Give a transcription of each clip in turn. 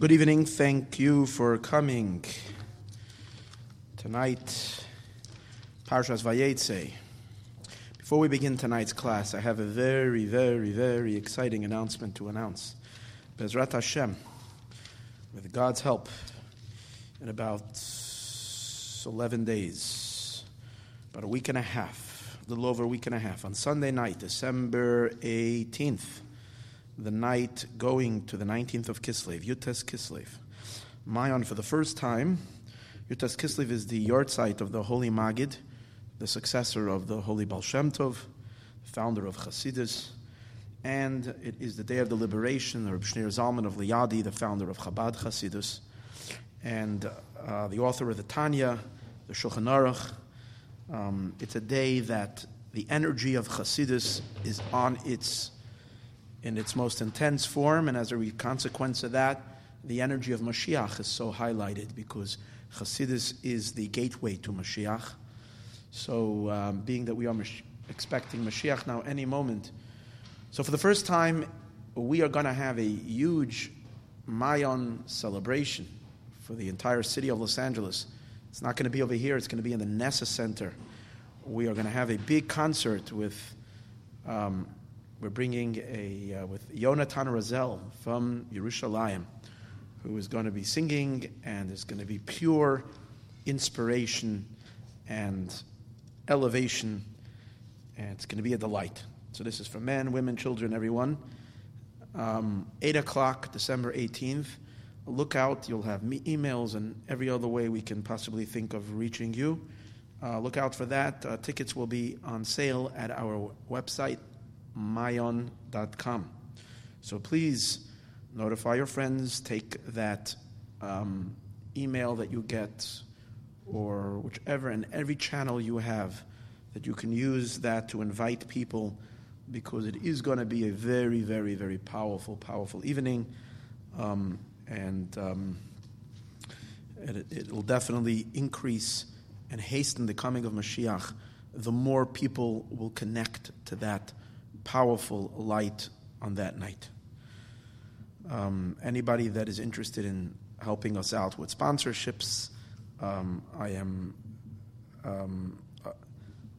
Good evening. Thank you for coming. Tonight, Parshas Vayetze. Before we begin tonight's class, I have a very, very, very exciting announcement to announce. Bezrat Hashem, with God's help, in about 11 days, about a week and a half, a little over a week and a half, on Sunday night, December 18th, the night going to the 19th of Kislev, Yutes Kislev. Mayon, for the first time, Yutes Kislev is the yortzeit of the Holy Maggid, the successor of the Holy Baal Shem Tov, founder of Hasidus, and it is the day of the liberation, Reb Shneir Zalman of Liadi, the founder of Chabad Hasidus, and the author of the Tanya, the Shulchan Aruch. It's a day that the energy of Hasidus is in its most intense form, and as a consequence of that, the energy of Mashiach is so highlighted because Hasidus is the gateway to Mashiach. So being that we are expecting Mashiach now any moment, so for the first time, we are going to have a huge Mayon celebration for the entire city of Los Angeles. It's not going to be over here. It's going to be in the Nessa Center. We are going to have a big concert with, we're bringing with Yonatan Razel from Yerushalayim, who is going to be singing, and it's going to be pure inspiration and elevation, and it's going to be a delight. So this is for men, women, children, everyone. 8 o'clock, December 18th. Look out. You'll have emails and every other way we can possibly think of reaching you. Look out for that. Tickets will be on sale at our website, mayon.com. So please notify your friends. Take that email that you get or whichever and every channel you have that you can use that to invite people, because it is going to be a very, very, very powerful, powerful evening. It will definitely increase and hasten the coming of Mashiach. The more people will connect to that powerful light on that night. Anybody that is interested in helping us out with sponsorships, I am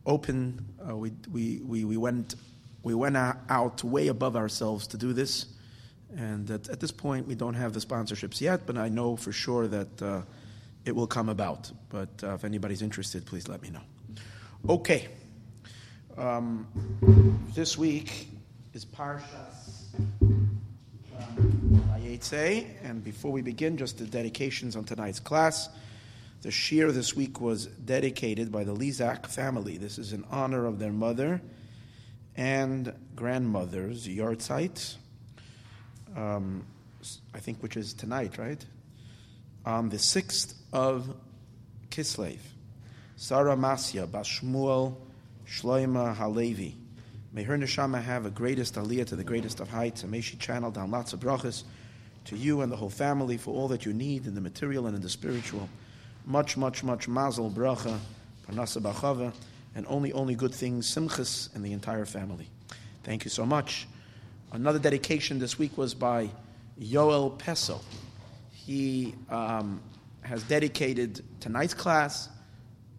open. We went out way above ourselves to do this. And at this point, we don't have the sponsorships yet, but I know for sure that it will come about. But if anybody's interested, please let me know. Okay. This week is Parshas Vayetze. And before we begin, just the dedications on tonight's class. The shir this week was dedicated by the Lizak family. This is in honor of their mother and grandmother's yortzeit. I think, which is tonight, right? On the 6th of Kislev, Sarah Masya Bas Shmuel Shloima Halevi. May her neshama have a greatest aliyah to the greatest of heights, and may she channel down lots of brachas to you and the whole family for all that you need in the material and in the spiritual. Much, much, much mazel bracha, parnasa b'chava, and only good things, simchas, and the entire family. Thank you so much. Another dedication this week was by Yoel Peso. He has dedicated tonight's class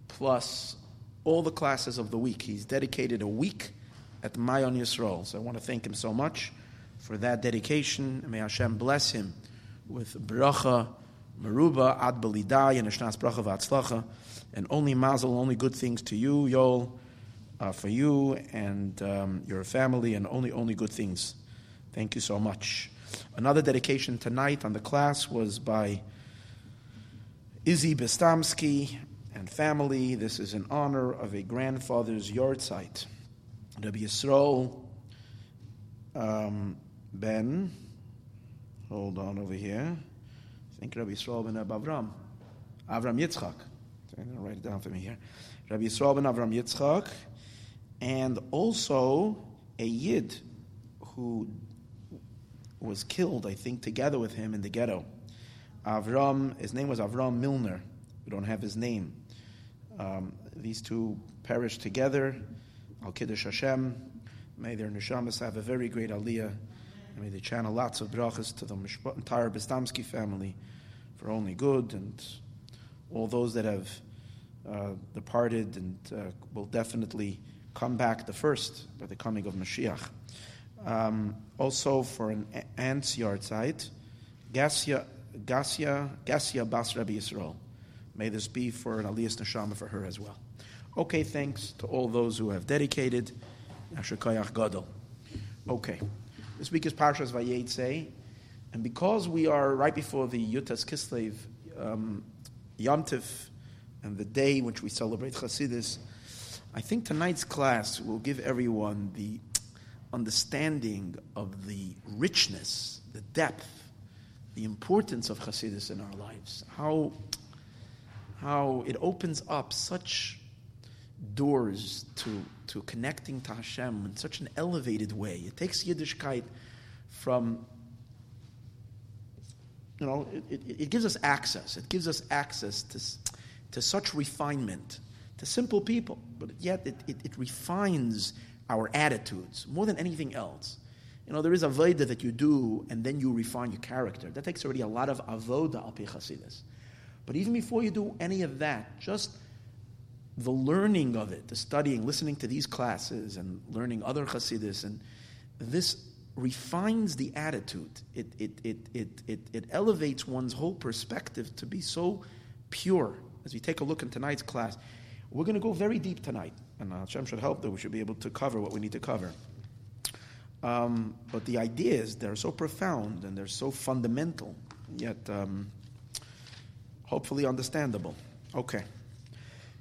plus all the classes of the week. He's dedicated a week at Mayon Yisrael. So I want to thank him so much for that dedication. May Hashem bless him with bracha, meruba, ad belidai, and eshnas bracha v'atzlacha, and only mazel, only good things to you, Yol, for you and your family, and only good things. Thank you so much. Another dedication tonight on the class was by Izzy Bestamsky and family. This is in honor of a grandfather's yortzeit, Rabbi Yisroel ben, hold on over here, I think Rabbi Yisroel ben Avram Yitzchak. I'm going to write it down for me here. Rabbi Yisroel ben Avram Yitzchak, and also a Yid who was killed, I think, together with him in the ghetto. Avram, his name was Avram Milner. We don't have his name. These two perished together. Al Kiddush Hashem. May their neshamas have a very great aliyah. And may they channel lots of brachas to the entire Bestamsky family for only good, and all those that have departed and will definitely come back the first by the coming of Mashiach. Also for an aunt's yortzeit, Gassia Bas Rabbi Yisrael. May this be for an aliyas neshama for her as well. Okay, thanks to all those who have dedicated. Asher koyach gadol. Okay, this week is Parshas Vayetze, and because we are right before the Yutas Kislev Yom Tif and the day in which we celebrate Chassidus, I think tonight's class will give everyone the understanding of the richness, the depth, the importance of Chassidus in our lives, how it opens up such doors to connecting to Hashem in such an elevated way. It takes Yiddishkeit from, it gives us access. It gives us access to such refinement, to simple people, but yet it refines our attitudes more than anything else. There is avoda that you do, and then you refine your character. That takes already a lot of avoda al pi Chassidus. But even before you do any of that, just the learning of it, the studying, listening to these classes, and learning other Chassidus, and this refines the attitude. It elevates one's whole perspective to be so pure. As we take a look in tonight's class, we're going to go very deep tonight, and Hashem should help that we should be able to cover what we need to cover. But the ideas, they're so profound and they're so fundamental, yet hopefully understandable. Okay.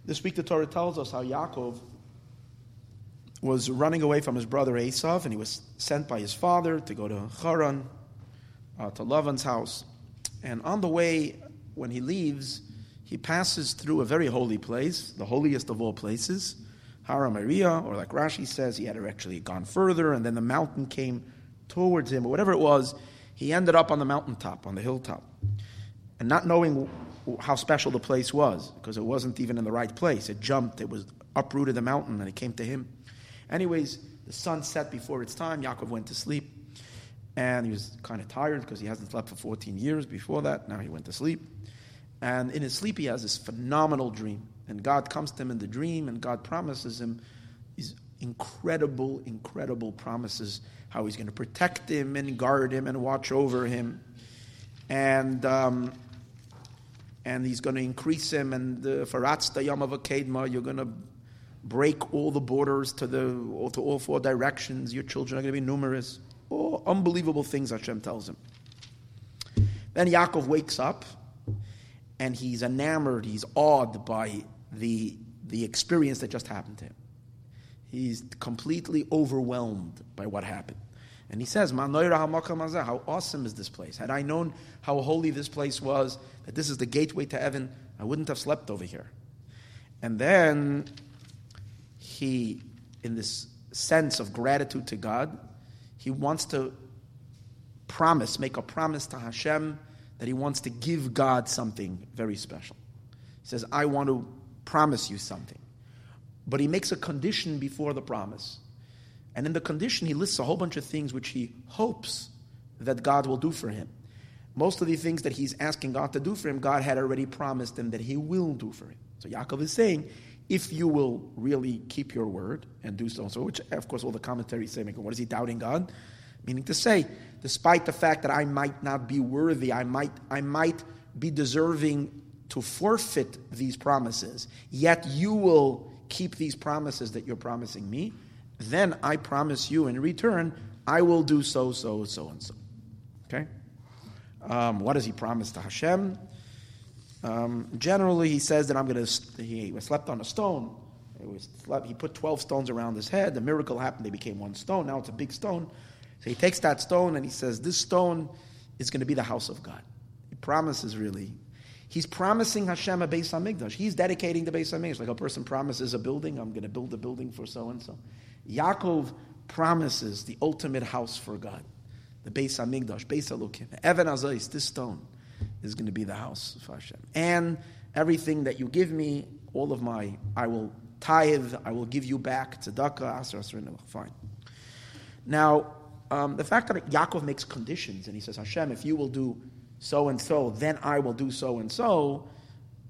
This week the Torah tells us how Yaakov was running away from his brother Esav, and he was sent by his father to go to Haran, to Lavan's house. And on the way, when he leaves, he passes through a very holy place, the holiest of all places, Har HaMoriah, or like Rashi says, he had actually gone further, and then the mountain came towards him, or whatever it was, he ended up on the mountaintop, on the hilltop. And not knowing how special the place was, because it wasn't even in the right place. It jumped, it was uprooted the mountain, and it came to him. Anyways, the sun set before its time, Yaakov went to sleep, and he was kind of tired because he hasn't slept for 14 years before that. Now he went to sleep. And in his sleep, he has this phenomenal dream. And God comes to him in the dream, and God promises him these incredible, incredible promises, how he's going to protect him and guard him and watch over him. And he's going to increase him, and Faratzta Yam Kedma, you're going to break all the borders to all four directions. Your children are going to be numerous. Oh, unbelievable things Hashem tells him. Then Yaakov wakes up, and he's enamored, he's awed by the experience that just happened to him. He's completely overwhelmed by what happened. And he says, how awesome is this place? Had I known how holy this place was, that this is the gateway to heaven, I wouldn't have slept over here. And then he, in this sense of gratitude to God, he wants to make a promise to Hashem, that he wants to give God something very special. He says, I want to promise you something. But he makes a condition before the promise. And in the condition, he lists a whole bunch of things which he hopes that God will do for him. Most of the things that he's asking God to do for him, God had already promised him that he will do for him. So Yaakov is saying, if you will really keep your word and do so and so, which of course all the commentaries say, what is he doubting God? Meaning to say, despite the fact that I might not be worthy, I might be deserving to forfeit these promises, yet you will keep these promises that you're promising me, then I promise you in return, I will do so, so, so, and so. Okay? What does he promise to Hashem? Generally, he says that he was slept on a stone. He put 12 stones around his head. The miracle happened. They became one stone. Now it's a big stone. So he takes that stone and he says, this stone is going to be the house of God. He promises really. He's promising Hashem a Beis HaMikdash. He's dedicating the Beis HaMikdash. Like a person promises a building. I'm going to build a building for so-and-so. Yaakov promises the ultimate house for God. The Beis HaMikdash, Beis HaLokim. Even Azais, this stone is going to be the house of Hashem. And everything that you give me, all of my, I will tithe, I will give you back, tzedakah, asr, fine. Now, the fact that Yaakov makes conditions, and he says, Hashem, if you will do so-and-so, then I will do so-and-so,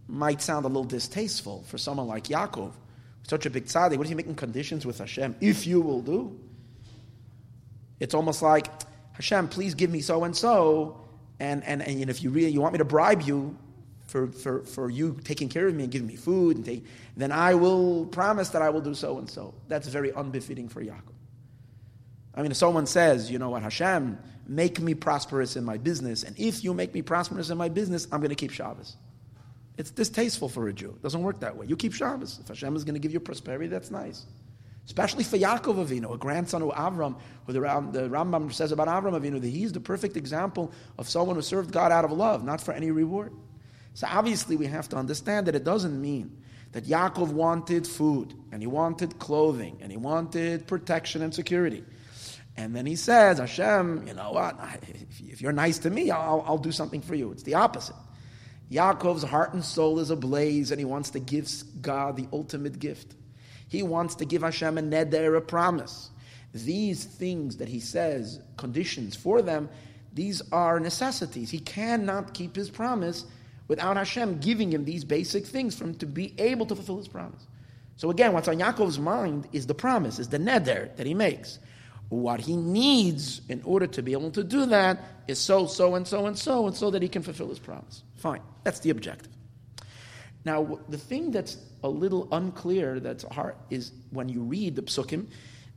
might sound a little distasteful for someone like Yaakov, such a big tzaddik. What is he making conditions with Hashem? If you will do. It's almost like, Hashem, please give me so-and-so, And if you really you want me to bribe you for you taking care of me and giving me food, then I will promise that I will do so and so. That's very unbefitting for Yaakov. I mean, if someone says, you know what, Hashem, make me prosperous in my business, and if you make me prosperous in my business, I'm going to keep Shabbos. It's distasteful for a Jew. It doesn't work that way. You keep Shabbos. If Hashem is going to give you prosperity, that's nice. Especially for Yaakov Avinu, a grandson of Avram, who the Rambam says about Avram Avinu, that he's the perfect example of someone who served God out of love, not for any reward. So obviously we have to understand that it doesn't mean that Yaakov wanted food, and he wanted clothing, and he wanted protection and security. And then he says, Hashem, you know what, if you're nice to me, I'll do something for you. It's the opposite. Yaakov's heart and soul is ablaze, and he wants to give God the ultimate gift. He wants to give Hashem a neder, a promise. These things that he says, conditions for them, these are necessities. He cannot keep his promise without Hashem giving him these basic things for him to be able to fulfill his promise. So again, what's on Yaakov's mind is the promise, is the neder that he makes. What he needs in order to be able to do that is so, so, and so, and so, and so that he can fulfill his promise. Fine. That's the objective. Now, the thing that's a little unclear, that's hard, is when you read the Psukim,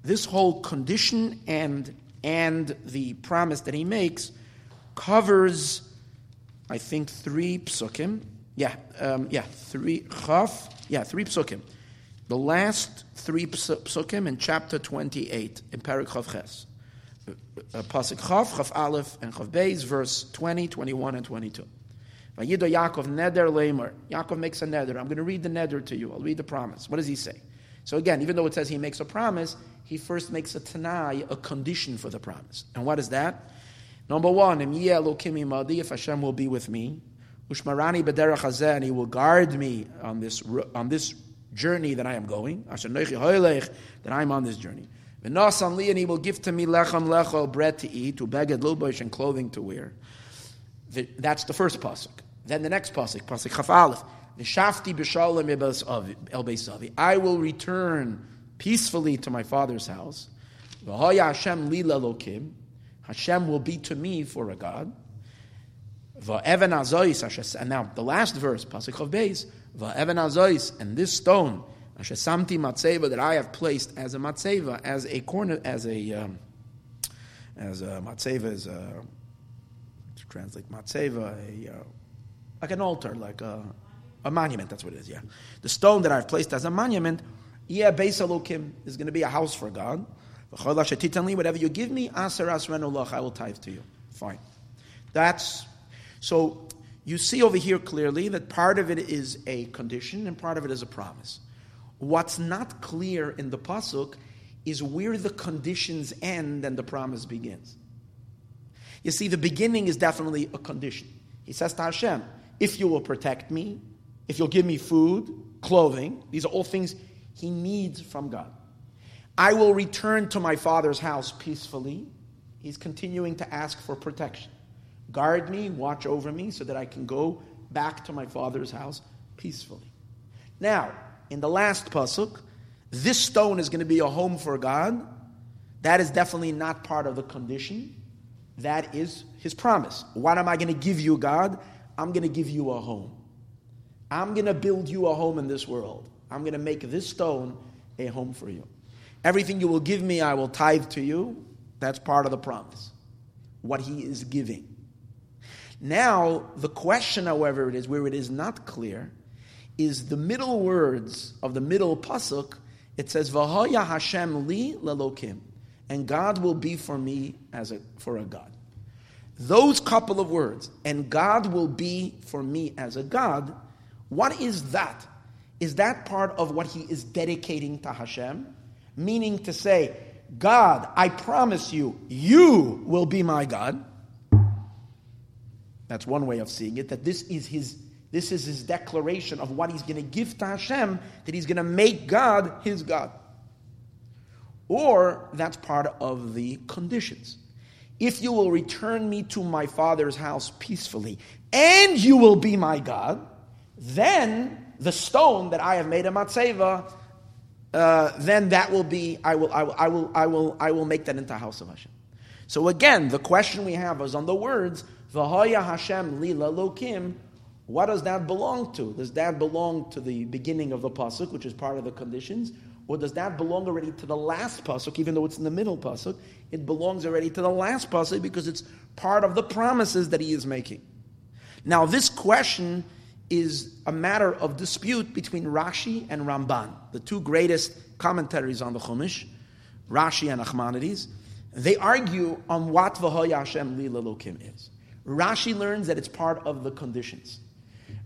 this whole condition and the promise that he makes covers, I think, three Psukim. Three Psukim. The last three Psukim in chapter 28, in Perek Chav Ches. Pasuk Chav, Chav Aleph, and Chav Beis, verse 20, 21, and 22. Vayido Yaakov neder leimer. Yaakov makes a neder. I'm going to read the neder to you. I'll read the promise. What does he say? So again, even though it says he makes a promise, he first makes a tanai, a condition for the promise. And what is that? Number one, if Hashem will be with me, ushmarani b'derech hazeh, and he will guard me on this journey that I am going. That I'm on this journey. V'nasan li, and he will give to me lechem lechol, bread to eat, ubeged lubosh, and clothing to wear. That's the first pasuk. Then the next pasuk Chaf Aleph. Neshafti b'shalom el beis avi. I will return peacefully to my father's house. V'hoya Hashem li lelokim. Hashem will be to me for a God. V'evan azois. And now the last verse, pasuk of Beis. V'evan azois. And this stone, Hashesamti matzeva, that I have placed as a matzeva, as a corner, as a matzeva is a. Translate matzeva, like an altar, like a monument. That's what it is. Yeah, the stone that I've placed as a monument, Beis HaLokim, is going to be a house for God. Whatever you give me, I will tithe to you. Fine. That's so. You see over here clearly that part of it is a condition and part of it is a promise. What's not clear in the pasuk is where the conditions end and the promise begins. You see, the beginning is definitely a condition. He says to Hashem, if you will protect me, if you'll give me food, clothing, these are all things he needs from God. I will return to my father's house peacefully. He's continuing to ask for protection. Guard me, watch over me, so that I can go back to my father's house peacefully. Now, in the last pasuk, this stone is going to be a home for God. That is definitely not part of the condition. That is his promise. What am I going to give you, God? I'm going to give you a home. I'm going to build you a home in this world. I'm going to make this stone a home for you. Everything you will give me, I will tithe to you. That's part of the promise, what he is giving. Now, the question, however, it is where it is not clear, is the middle words of the middle pasuk. It says, "V'hoya Hashem li lelokim," and God will be for me for a God. Those couple of words, and God will be for me as a God. What is that? Is that part of what he is dedicating to Hashem? Meaning to say, God, I promise you, you will be my God. That's one way of seeing it, that this is his declaration of what he's going to give to Hashem, that he's going to make God his God. Or that's part of the conditions. If you will return me to my father's house peacefully, and you will be my God, then the stone that I have made a matzeva, then that will be, I will make that into a house of Hashem. So again, the question we have is on the words, V'hoya Hashem li lelokim. What does that belong to? Does that belong to the beginning of the pasuk, which is part of the conditions? Or does that belong already to the last pasuk, even though it's in the middle pasuk? It belongs already to the last pasuk because it's part of the promises that he is making. Now, this question is a matter of dispute between Rashi and Ramban, the two greatest commentaries on the Chumash, Rashi and Nachmanides. They argue on what V'hoya Hashem li lelokim is. Rashi learns that it's part of the conditions.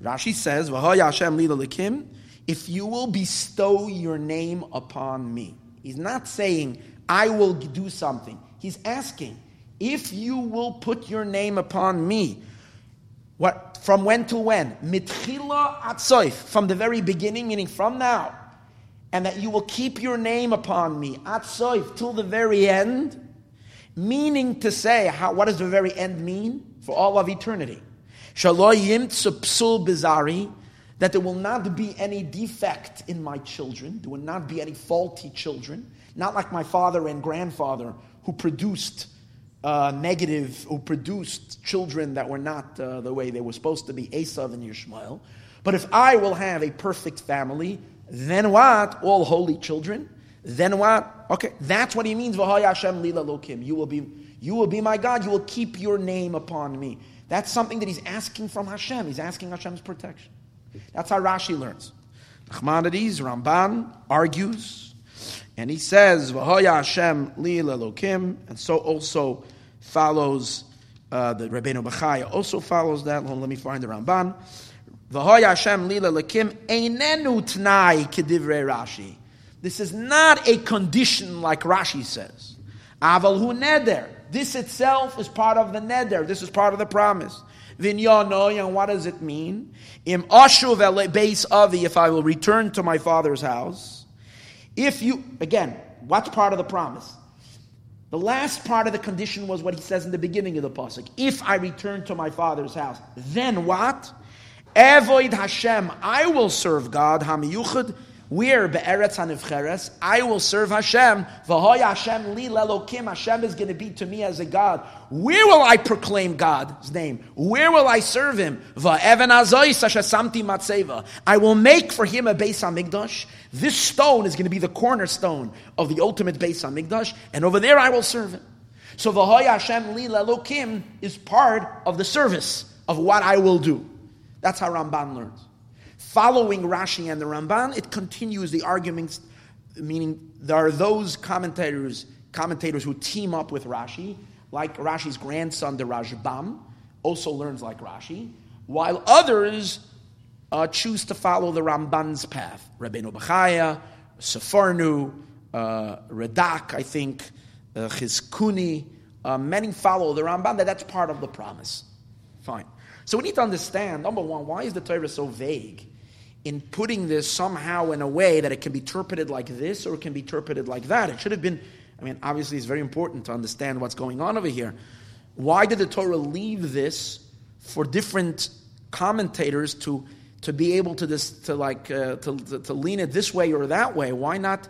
Rashi says, V'hoya Hashem li lelokim, if you will bestow your name upon me. He's not saying, I will do something. He's asking, if you will put your name upon me. What? From when to when? Mitchila atzoif, from the very beginning, meaning from now. And that you will keep your name upon me, atzoif, till the very end. Meaning to say, what does the very end mean? For all of eternity. Shalo yimtzu psul bizari, that there will not be any defect in my children. There will not be any faulty children. Not like my father and grandfather who produced children that were not the way they were supposed to be, Esav and Yishmael. But if I will have a perfect family, then what? All holy children? Then what? Okay, that's what he means, V'hoya Hashem li lelokim. You will be my God, you will keep your name upon me. That's something that he's asking from Hashem. He's asking Hashem's protection. That's how Rashi learns. Nachmanides, Ramban, argues, and he says, V'hoya Hashem li lelokim, and so also follows, the Rabbeinu Bachaya also follows that. Let me find the Ramban. V'hoya Hashem li lelokim, einenu t'nai kedivrei Rashi. This is not a condition like Rashi says. Aval hu neder. This itself is part of the neder. This is part of the promise. Vinyano, and what does it mean? Im ashuv el beis avi, if I will return to my father's house. If you, again, what's part of the promise? The last part of the condition was what he says in the beginning of the pasuk. If I return to my father's house, then what? Evoid Hashem, I will serve God, hamiyuchad, where be'eretz hanivcheres, I will serve Hashem. V'hoya Hashem li lelokim. Hashem is going to be to me as a God. Where will I proclaim God's name? Where will I serve Him? V'evan azois asher samti matzeva. I will make for Him a Beis Hamikdash. This stone is going to be the cornerstone of the ultimate Beis Hamikdash, and over there I will serve Him. So V'hoya Hashem li lelokim is part of the service of what I will do. That's how Ramban learns. Following Rashi and the Ramban, it continues the arguments, meaning there are those commentators who team up with Rashi, like Rashi's grandson, the Rashbam, also learns like Rashi, while others choose to follow the Ramban's path. Rabbeinu Bachaya, Sefarnu, Radak, I think, Chizkuni, many follow the Ramban, that's part of the promise. Fine. So we need to understand, number one, why is the Torah so vague in putting this somehow in a way that it can be interpreted like this or it can be interpreted like that? It should have been, obviously it's very important to understand what's going on over here. Why did the Torah leave this for different commentators to be able to this to lean it this way or that way? Why not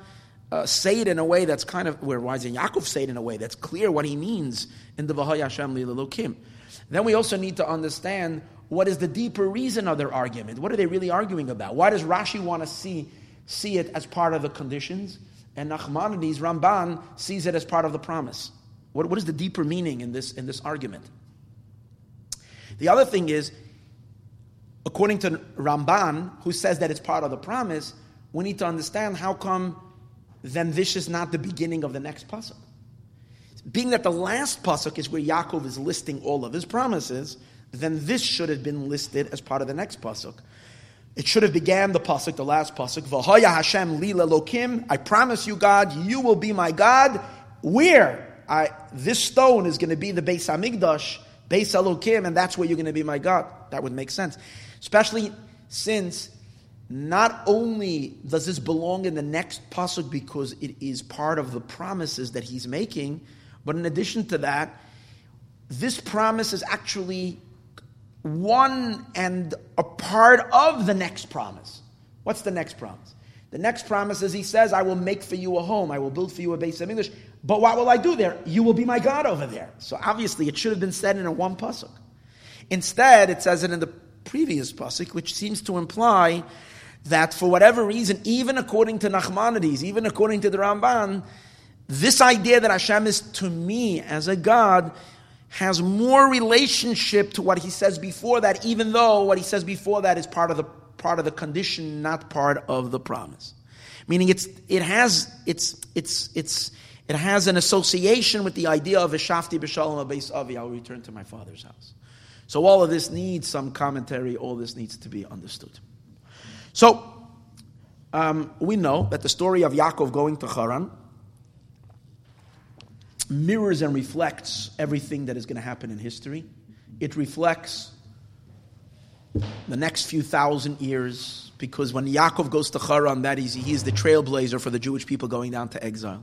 say it in a way that's kind of where? Why does Yaakov say it in a way that's clear what he means in the V'haya Hashem Li'Elokim? Then we also need to understand what is the deeper reason of their argument. What are they really arguing about? Why does Rashi want to see it as part of the conditions, and Nachmanides, Ramban, sees it as part of the promise? What is the deeper meaning in this argument? The other thing is, according to Ramban, who says that it's part of the promise, we need to understand how come then this is not the beginning of the next pasuk. Being that the last pasuk is where Yaakov is listing all of his promises, then this should have been listed as part of the next pasuk. It should have began the last pasuk, V'haya Hashem li l'Elokim, I promise you, God, you will be my God. Where? This stone is going to be the Beis HaMikdash, Beis Elokim, and that's where you're going to be my God. That would make sense. Especially since not only does this belong in the next pasuk because it is part of the promises that he's making, but in addition to that, this promise is actually one and a part of the next promise. What's the next promise? The next promise is he says, I will make for you a home. I will build for you a Beis HaMikdash. But what will I do there? You will be my God over there. So obviously it should have been said in a one pasuk. Instead, it says it in the previous pasuk, which seems to imply that for whatever reason, even according to Nachmanides, even according to the Ramban, this idea that Hashem is to me as a God has more relationship to what he says before that, even though what he says before that is part of the condition, not part of the promise. Meaning it has an association with the idea of Veshafti b'Shalom Beis Avi, I will return to my father's house. So all of this needs some commentary, all this needs to be understood. So we know that the story of Yaakov going to Haran mirrors and reflects everything that is going to happen in history. It reflects the next few thousand years, because when Yaakov goes to Haran, that is, he is the trailblazer for the Jewish people going down to exile.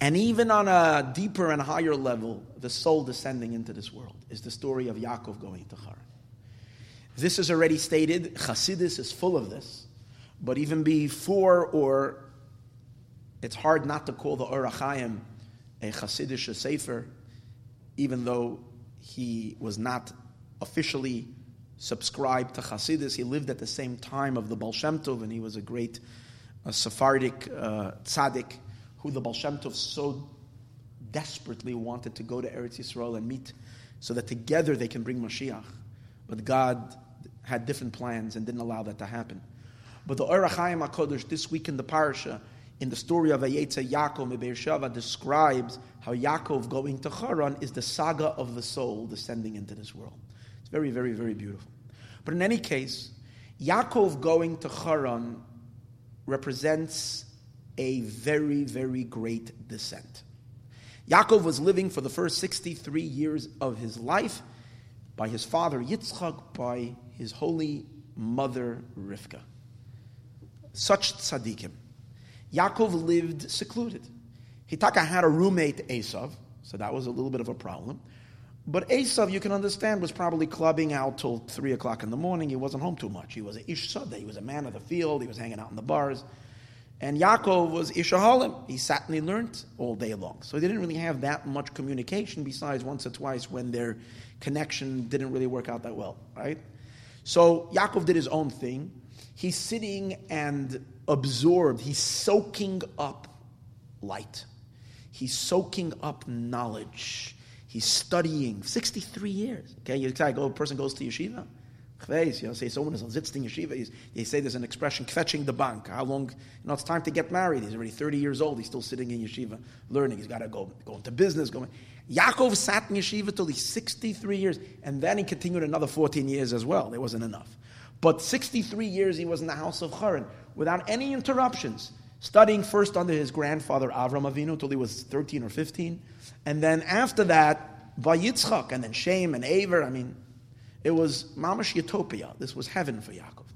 And even on a deeper and higher level, the soul descending into this world is the story of Yaakov going to Haran. This is already stated. Chassidus is full of this. But even before, or it's hard not to call the Or HaChaim a Chassidish sefer, even though he was not officially subscribed to Chassidus. He lived at the same time of the Baal Shem Tov, and he was a great Sephardic tzaddik who the Baal Shem Tov so desperately wanted to go to Eretz Yisrael and meet so that together they can bring Mashiach. But God had different plans and didn't allow that to happen. But the Or HaChaim HaKodesh this week in the parasha, in the story of Vayetze Yaakov in Be'er Sheva, describes how Yaakov going to Haran is the saga of the soul descending into this world. It's very, very, very beautiful. But in any case, Yaakov going to Haran represents a very, very great descent. Yaakov was living for the first 63 years of his life by his father Yitzchak, by his holy mother Rivka. Such tzaddikim. Yaakov lived secluded. Hitaka had a roommate, Esav, so that was a little bit of a problem. But Esav, you can understand, was probably clubbing out till 3 o'clock in the morning. He wasn't home too much. He was an ish sada. He was a man of the field. He was hanging out in the bars. And Yaakov was Ishahalim. He sat and he learned all day long. So they didn't really have that much communication besides once or twice when their connection didn't really work out that well, right? So Yaakov did his own thing. He's sitting and absorbed. He's soaking up light. He's soaking up knowledge. He's studying 63 years. Okay, you say, a person goes to yeshiva. You know, say someone is on zitzting yeshiva. They say there's an expression, kvetching the bank. How long? You know, it's time to get married. He's already 30 years old. He's still sitting in yeshiva, learning. He's got to go into business. Yaakov sat in yeshiva till he's 63 years, and then he continued another 14 years as well. There wasn't enough. But 63 years he was in the house of Haran without any interruptions, studying first under his grandfather Avram Avinu till he was 13 or 15, and then after that by Yitzchak, and then Shem and Aver. I mean, it was mamash utopia. This was heaven for Yaakov.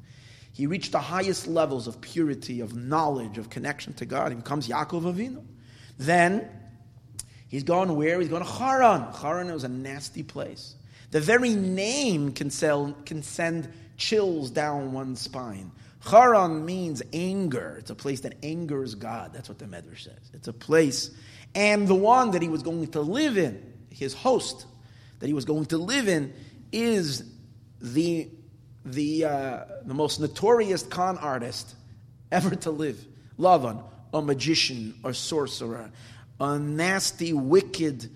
He reached the highest levels of purity, of knowledge, of connection to God. He becomes Yaakov Avinu. Then He's gone where? He's gone to Haran. Haran was a nasty place. The very name can send chills down one's spine. Haran means anger. It's a place that angers God. That's what the Medrash says. It's a place. And the one that he was going to live in, his host that he was going to live in, is the most notorious con artist ever to live. Lavan, a magician, a sorcerer, a nasty, wicked,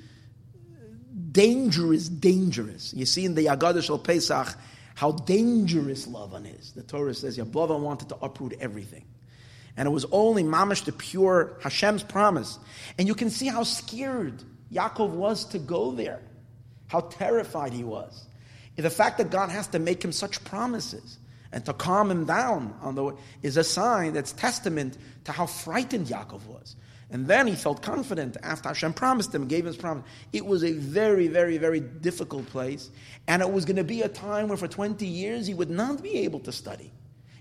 dangerous. You see in the Haggadah Shel Pesach how dangerous Lavan is. The Torah says, yeah, Lavan wanted to uproot everything. And it was only mamash, the pure Hashem's promise. And you can see how scared Yaakov was to go there, how terrified he was. The fact that God has to make him such promises and to calm him down on the way is a sign that's testament to how frightened Yaakov was. And then he felt confident after Hashem promised him, gave him his promise. It was a very, very, very difficult place. And it was going to be a time where for 20 years he would not be able to study.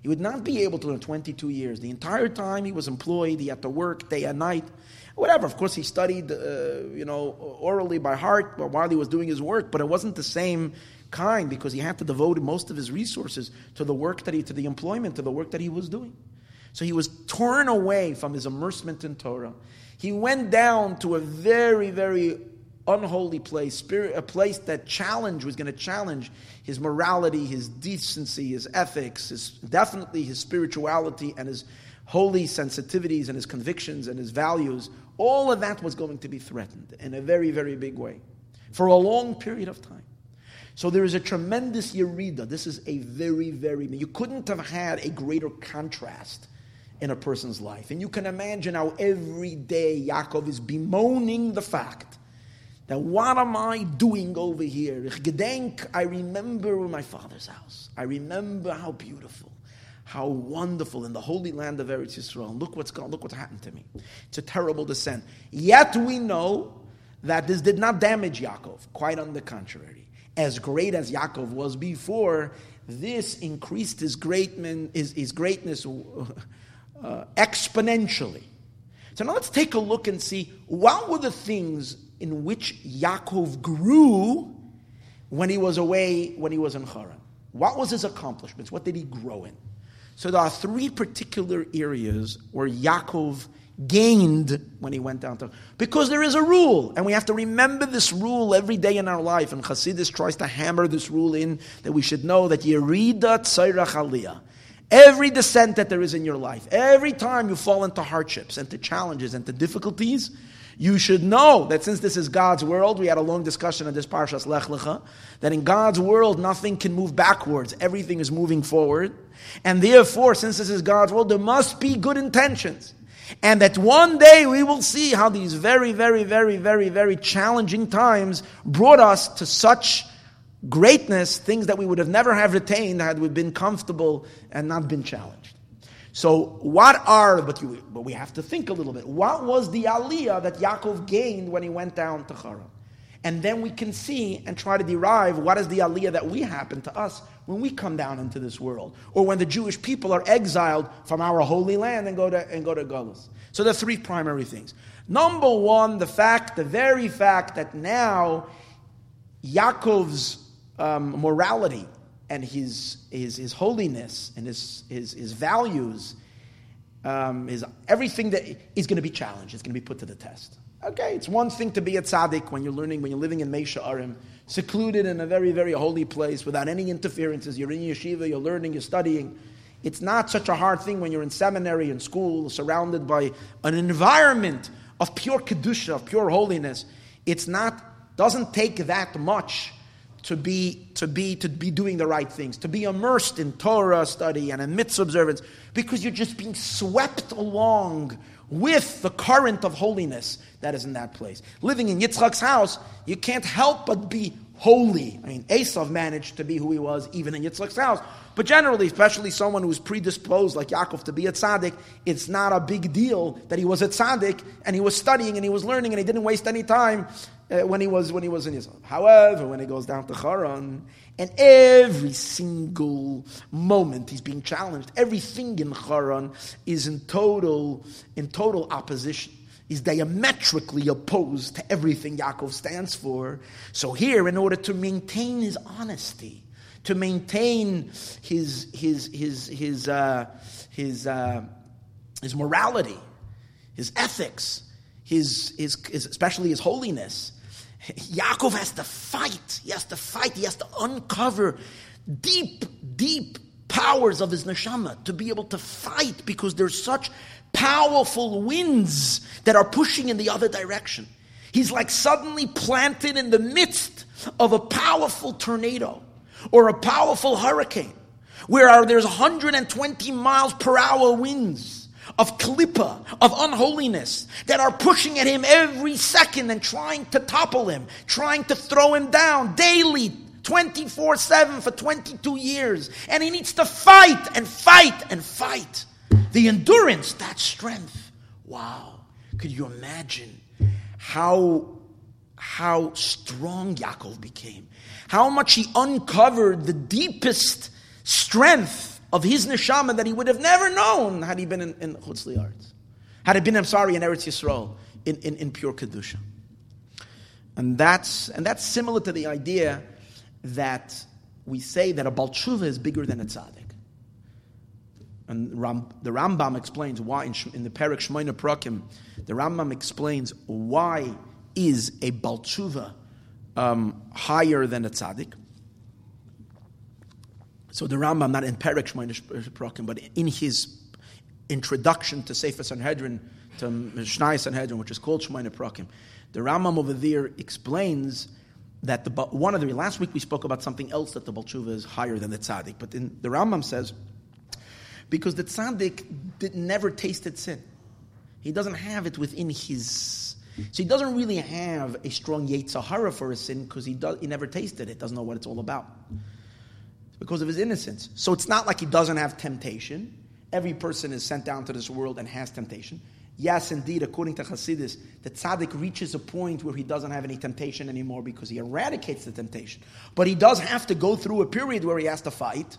He would not be able to learn 22 years. The entire time he was employed, he had to work day and night, whatever. Of course, he studied, orally by heart while he was doing his work, but it wasn't the same kind because he had to devote most of his resources to the work that he, to the employment, to the work that he was doing. So he was torn away from his immersement in Torah. He went down to a very, very unholy place, a place that was going to challenge his morality, his decency, his ethics, definitely his spirituality and his holy sensitivities and his convictions and his values. All of that was going to be threatened in a very, very big way for a long period of time. So there is a tremendous yerida. This is a very, very... You couldn't have had a greater contrast in a person's life. And you can imagine how every day Yaakov is bemoaning the fact that what am I doing over here? Ich gedenk, I remember my father's house. I remember how beautiful, how wonderful in the holy land of Eretz Yisrael. Look what's happened to me. It's a terrible descent. Yet we know that this did not damage Yaakov. Quite on the contrary. As great as Yaakov was before, this increased his greatness exponentially. So now let's take a look and see what were the things in which Yaakov grew when he was away, when he was in Haran. What was his accomplishments? What did he grow in? So there are three particular areas where Yaakov gained when he went down to, because there is a rule, and we have to remember this rule every day in our life. And Chassidus tries to hammer this rule in, that we should know that Yerida Tzorach Aliyah. Every descent that there is in your life, every time you fall into hardships and to challenges and to difficulties, you should know that since this is God's world, we had a long discussion in this Parshas Lech Lecha, that in God's world nothing can move backwards, everything is moving forward, and therefore since this is God's world, there must be good intentions. And that one day we will see how these very, very, very, very, very challenging times brought us to such greatness, things that we would have never have retained had we been comfortable and not been challenged. So but we have to think a little bit. What was the aliyah that Yaakov gained when he went down to Haran? And then we can see and try to derive what is the aliyah that we happen to us when we come down into this world, or when the Jewish people are exiled from our holy land and go to Galus. So the three primary things. Number one, the very fact that now Yaakov's morality and his holiness and his values, is everything that is going to be challenged. It's going to be put to the test. Okay, it's one thing to be a tzaddik when you're living in Meisha Arim, secluded in a very, very holy place without any interferences. You're in yeshiva, you're learning, you're studying. It's not such a hard thing when you're in seminary and school, surrounded by an environment of pure kedusha, of pure holiness. Doesn't take that much to be doing the right things, to be immersed in Torah study and in mitzvah observance, because you're just being swept along with the current of holiness that is in that place. Living in Yitzchak's house, you can't help but be holy. I mean, Esau managed to be who he was even in Yitzchak's house. But generally, especially someone who's predisposed like Yaakov to be a tzaddik, it's not a big deal that he was a tzaddik and he was studying and he was learning and he didn't waste any time when he was in Israel. However, when he goes down to Haran, and every single moment he's being challenged, everything in Haran is in total opposition. is diametrically opposed to everything Yaakov stands for. So here, in order to maintain his honesty, to maintain his morality, his ethics, especially his holiness, Yaakov has to fight. He has to uncover deep powers of his neshama to be able to fight, because there's such powerful winds that are pushing in the other direction. He's like suddenly planted in the midst of a powerful tornado or a powerful hurricane where there's 120 miles per hour winds of klippa, of unholiness, that are pushing at him every second and trying to topple him, trying to throw him down daily, 24/7 for 22 years. And he needs to fight and fight and fight. The endurance, that strength. Wow. Could you imagine how strong Yaakov became? How much he uncovered the deepest strength of his neshama that he would have never known had he been in Chutz Li'aretz. Had he been, in Eretz Yisrael, in pure Kedusha. And that's similar to the idea that we say that a Baal Tshuva is bigger than a Tzaddik. And the Rambam explains why, in the Perek Shmoyne Prakim, the Rambam explains why is a Baal Tshuva higher than a Tzaddik. So the Rambam, not in Perek Shmoyne Prakim, but in his introduction to Sefer Sanhedrin, to Mishnah Sanhedrin, which is called Shmoyne Prakim, the Rambam over there explains that last week we spoke about something else, that the Baal Tshuva is higher than the Tzaddik. But the Rambam says, because the tzaddik never tasted sin. He doesn't have it within his... So he doesn't really have a strong yetzer hara for a sin, because he never tasted it, doesn't know what it's all about. It's because of his innocence. So it's not like he doesn't have temptation. Every person is sent down to this world and has temptation. Yes, indeed, according to Hasidus, the tzaddik reaches a point where he doesn't have any temptation anymore, because he eradicates the temptation. But he does have to go through a period where he has to fight.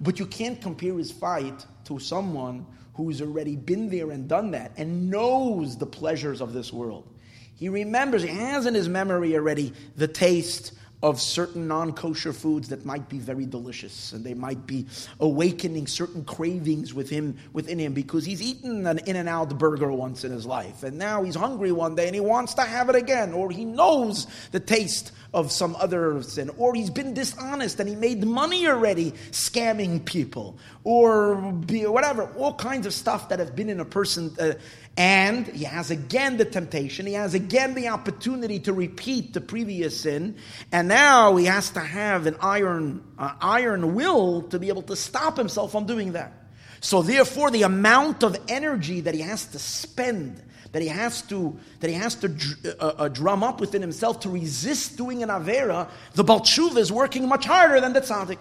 But you can't compare his fight to someone who's already been there and done that and knows the pleasures of this world. He remembers, he has in his memory already the taste of certain non-kosher foods that might be very delicious, and they might be awakening certain cravings within him, because he's eaten an In-N-Out burger once in his life, and now he's hungry one day and he wants to have it again, or he knows the taste of some other sin, or he's been dishonest and he made money already scamming people, or whatever, all kinds of stuff that have been in a person, and he has again the temptation, he has again the opportunity to repeat the previous sin, and now he has to have an iron will to be able to stop himself from doing that. So therefore, the amount of energy that he has to spend, that he has to drum up within himself to resist doing an avera, the Baal Tshuva is working much harder than the tzaddik.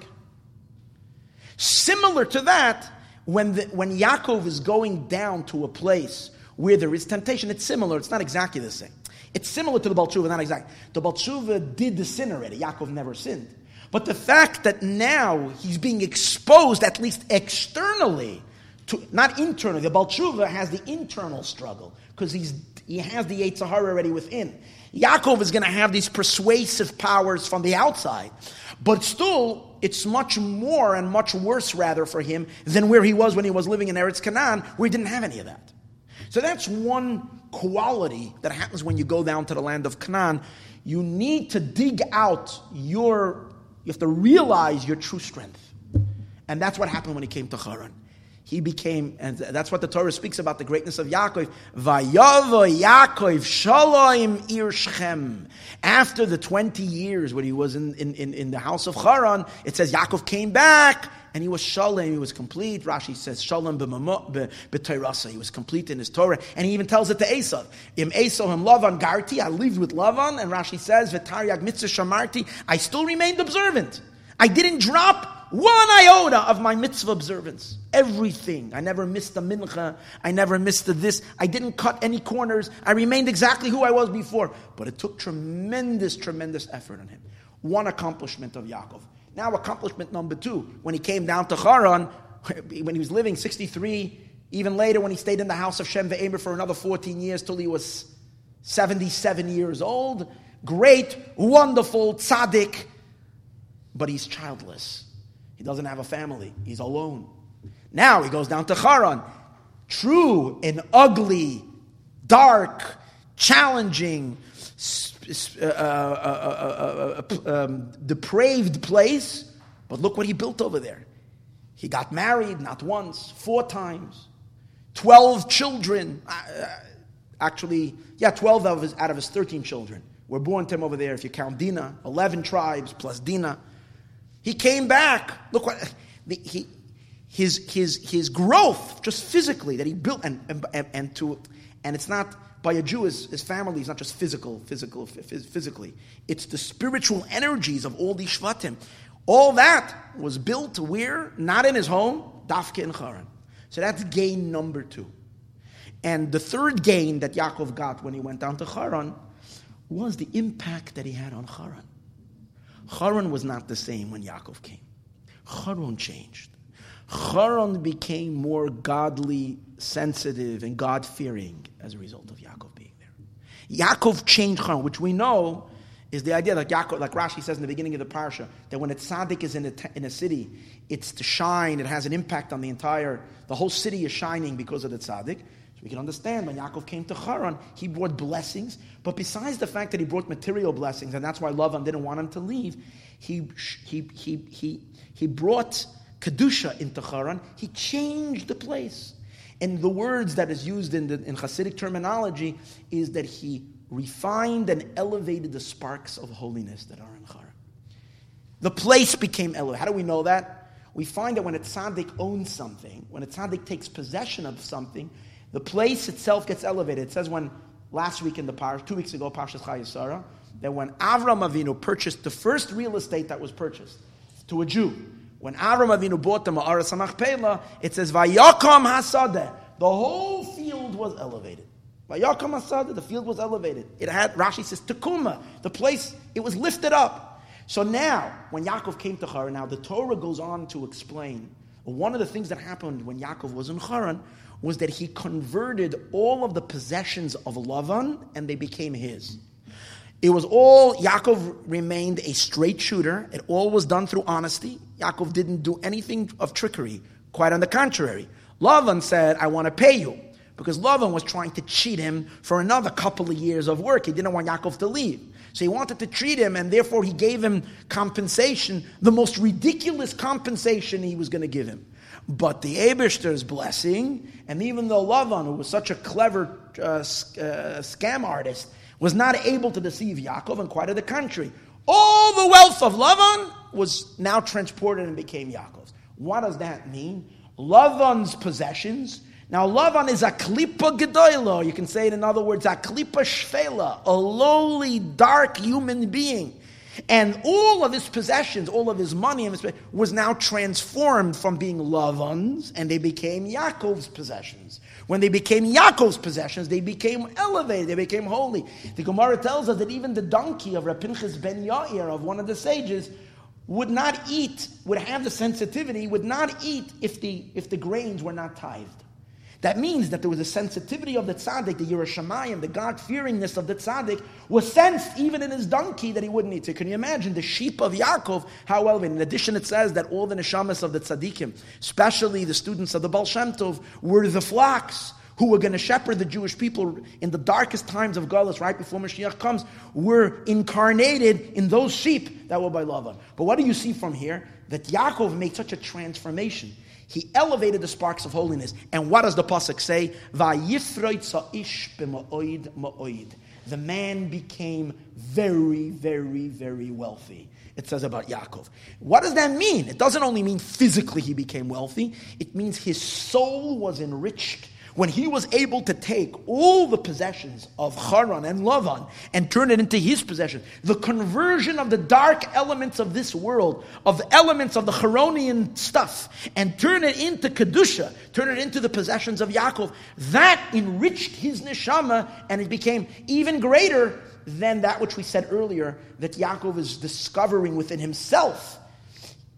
Similar to that, when Yaakov is going down to a place where there is temptation, it's similar. It's not exactly the same. It's similar to the Baal Tshuva, not exactly. The Baal Tshuva did the sin already. Yaakov never sinned. But the fact that now he's being exposed, at least externally, to, not internally. The Baal Tshuva has the internal struggle, because he has the Yetzer Hara already within. Yaakov is going to have these persuasive powers from the outside. But still, it's much more and much worse, rather, for him than where he was when he was living in Eretz Canaan, where he didn't have any of that. So that's one quality that happens when you go down to the land of Canaan. You need to dig out you have to realize your true strength. And that's what happened when he came to Haran. He became, and that's what the Torah speaks about, the greatness of Yaakov. Vayavo Yaakov Shalom Ir Shechem. After the 20 years when he was in the house of Haran, it says Yaakov came back and he was Shalom, he was complete. Rashi says Shalom b'Torasa, he was complete in his Torah. And he even tells it to Esav. Im Esav Im Lavan Garti, I lived with Lavan. And Rashi says V'taryag mitzvah shamarti, I still remained observant. I didn't drop one iota of my mitzvah observance. Everything. I never missed a mincha. I never missed a this. I didn't cut any corners. I remained exactly who I was before. But it took tremendous, tremendous effort on him. One accomplishment of Yaakov. Now accomplishment number 2. When he came down to Haran, when he was living 63 Even later when he stayed in the house of Shem Ve'emer for another 14 years till he was 77 years old. Great, wonderful tzaddik. But he's childless. He doesn't have a family. He's alone. Now he goes down to Haran. True and ugly, dark, challenging, depraved place. But look what he built over there. He got married not once, 4 times. 12 children. 12 out of his 13 children were born to him over there. If you count Dinah, 11 tribes plus Dinah. He came back. Look what his growth just physically that he built and it's not by a Jew. His family is not just physically. It's the spiritual energies of all these shvatim. All that was built where? Not in his home, Dafke in Haran. So that's gain number 2. And the third gain that Yaakov got when he went down to Haran was the impact that he had on Haran. Haran was not the same when Yaakov came. Haran changed. Haran became more godly, sensitive, and God-fearing as a result of Yaakov being there. Yaakov changed Haran, which we know is the idea that Yaakov, like Rashi says in the beginning of the parsha, that when a tzaddik is in a city, it's to shine, it has an impact on the whole city is shining because of the tzaddik. So we can understand when Yaakov came to Haran, he brought blessings, but besides the fact that he brought material blessings, and that's why Lavan didn't want him to leave, he brought Kedusha into Haran, he changed the place. And the words that is used in Hasidic terminology is that he refined and elevated the sparks of holiness that are in Haran. The place became elevated. How do we know that? We find that when a tzaddik owns something, when a tzaddik takes possession of something, the place itself gets elevated. It says when last week in the parsha, 2 weeks ago, Parshas Chayesara, that when Avram Avinu purchased the first real estate that was purchased to a Jew, when Avram Avinu bought the Ma'aretz HaMachpelah, it says Vayakom Hasadeh, the whole field was elevated. The field was elevated. It had, Rashi says, Tekuma, the place, it was lifted up. So now, when Yaakov came to Haran, now the Torah goes on to explain, one of the things that happened when Yaakov was in Haran was that he converted all of the possessions of Lavan and they became his. It was all, Yaakov remained a straight shooter. It all was done through honesty. Yaakov didn't do anything of trickery. Quite on the contrary. Lavan said, I want to pay you. Because Lavan was trying to cheat him for another couple of years of work. He didn't want Yaakov to leave. So he wanted to cheat him, and therefore he gave him compensation, the most ridiculous compensation he was going to give him. But the Eibishter's blessing, and even though Lavan, who was such a clever scam artist, was not able to deceive Yaakov, and quite of the country, all the wealth of Lavan was now transported and became Yaakov's. What does that mean? Lavan's possessions... Now, Lavan is a klipa gedoyla. You can say it in other words, a klipa shvela, a lowly, dark human being. And all of his possessions, all of his money, and his, was now transformed from being Lavan's, and they became Yaakov's possessions. When they became Yaakov's possessions, they became elevated, they became holy. The Gemara tells us that even the donkey of Reb Pinchas ben Yair, of one of the sages, would not eat if the grains were not tithed. That means that there was a sensitivity of the tzaddik, the Yerushamayim, the God-fearingness of the tzaddik was sensed even in his donkey that he wouldn't eat. So can you imagine the sheep of Yaakov, how elevated? In addition, it says that all the neshamas of the tzaddikim, especially the students of the Baal Shem Tov, were the flocks who were going to shepherd the Jewish people in the darkest times of Galus, right before Mashiach comes, were incarnated in those sheep that were by Lavan. But what do you see from here? That Yaakov made such a transformation. He elevated the sparks of holiness. And what does the pasuk say? The man became very, very, very wealthy. It says about Yaakov. What does that mean? It doesn't only mean physically he became wealthy. It means his soul was enriched. When he was able to take all the possessions of Haran and Lavan and turn it into his possession, the conversion of the dark elements of this world, of elements of the Haronian stuff, and turn it into Kedusha, turn it into the possessions of Yaakov, that enriched his neshama, and it became even greater than that which we said earlier, that Yaakov is discovering within himself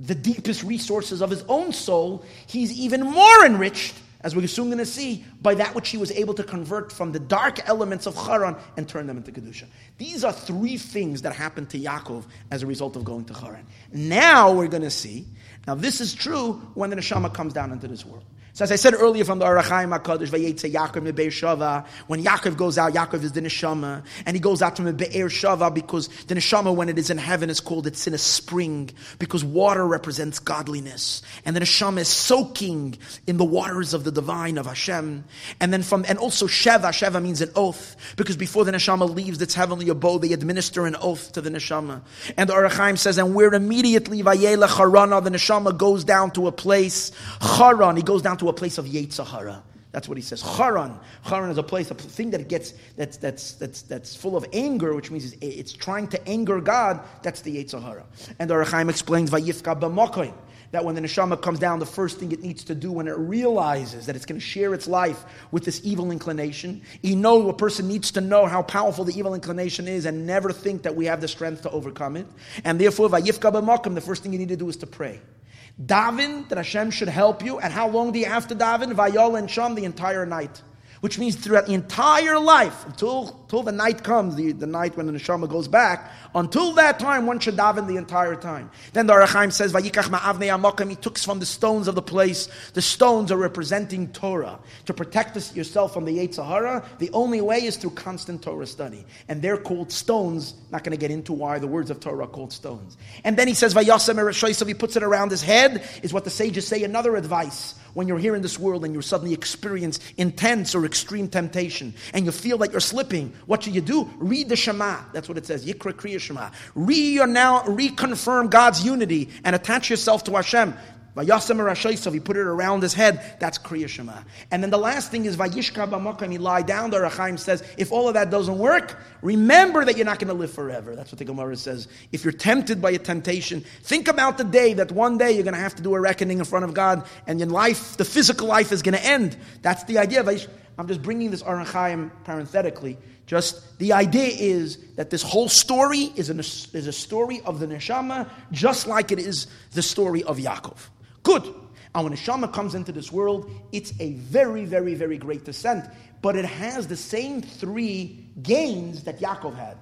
the deepest resources of his own soul. He's even more enriched as we're soon going to see, by that which he was able to convert from the dark elements of Haran and turn them into Kedusha. These are three things that happened to Yaakov as a result of going to Haran. Now we're going to see, now this is true when the Neshama comes down into this world. So as I said earlier from the Aruch Chaim HaKadosh, Vayetze Yaakov meBe'er Shava, when Yaakov goes out, Yaakov is the Neshama, and he goes out to meBe'er Shava because the Neshama, when it is in heaven, is called, it's in a spring, because water represents godliness, and the Neshama is soaking in the waters of the divine, of Hashem. And then also Sheva means an oath, because before the Neshama leaves its heavenly abode, they administer an oath to the Neshama. And the Aruch Chaim says, and we're immediately, Vayelech Harana, the Neshama goes down to a place, Haran, he goes down to a place of Yetzer Hara. That's what he says. Haran is a place, a thing that gets that's full of anger, which means it's trying to anger God. That's the Yetzer Hara. And the Aruch Chaim explains Vayifka b'makoyim, that when the neshama comes down, the first thing it needs to do when it realizes that it's going to share its life with this evil inclination, a person needs to know how powerful the evil inclination is and never think that we have the strength to overcome it. And therefore, Vayifka b'makoyim, the first thing you need to do is to pray. Daven, that Hashem should help you. And how long do you have to daven? Vayol and Sham, the entire night. Which means throughout the entire life, until the night comes, the night when the neshama goes back, until that time, one should daven the entire time. Then the Aruch Chaim says, Vayikach ma'avnei ha'makom, he took from the stones of the place. The stones are representing Torah. To protect yourself from the Yetzer Hara, the only way is through constant Torah study. And they're called stones. Not going to get into why the words of Torah are called stones. And then he says, Vayasem ereshaysav, he puts it around his head, is what the sages say, another advice. When you're here in this world and you suddenly experience intense or extreme temptation and you feel that you're slipping, what should you do? Read the Shema. That's what it says. Yikra Kriya Shema. Reconfirm God's unity and attach yourself to Hashem. Vayasem ereshaysav, he put it around his head. That's Kriya Shema. And then the last thing is Vayishka b'makom, he lie down. The Aruch Chaim says, if all of that doesn't work, remember that you're not going to live forever. That's what the Gemara says. If you're tempted by a temptation, think about the day that one day you're going to have to do a reckoning in front of God, and your life, the physical life, is going to end. That's the idea. I'm just bringing this Aruch Chaim parenthetically. Just the idea is that this whole story is a story of the neshama, just like it is the story of Yaakov. Good. And when neshama comes into this world, it's a very, very, very great descent. But it has the same three gains that Yaakov had.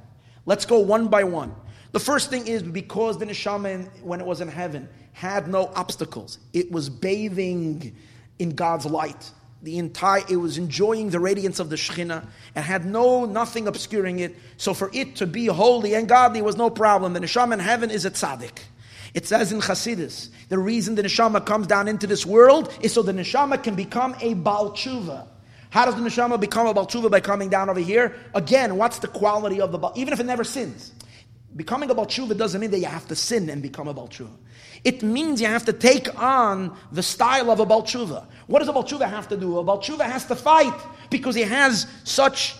Let's go one by one. The first thing is because the neshama, when it was in heaven, had no obstacles. It was bathing in God's light. It was enjoying the radiance of the Shekhinah and had nothing obscuring it. So for it to be holy and godly was no problem. The neshama in heaven is a tzaddik. It says in Chassidus, the reason the neshama comes down into this world is so the neshama can become a Baal Tshuva. How does the neshama become a Baal Tshuva? By coming down over here? Again, what's the quality of the Baal? Even if it never sins. Becoming a Baal Tshuva doesn't mean that you have to sin and become a Baal Tshuva. It means you have to take on the style of a Baal Tshuva. What does a Baal Tshuva have to do? A Baal Tshuva has to fight because he has such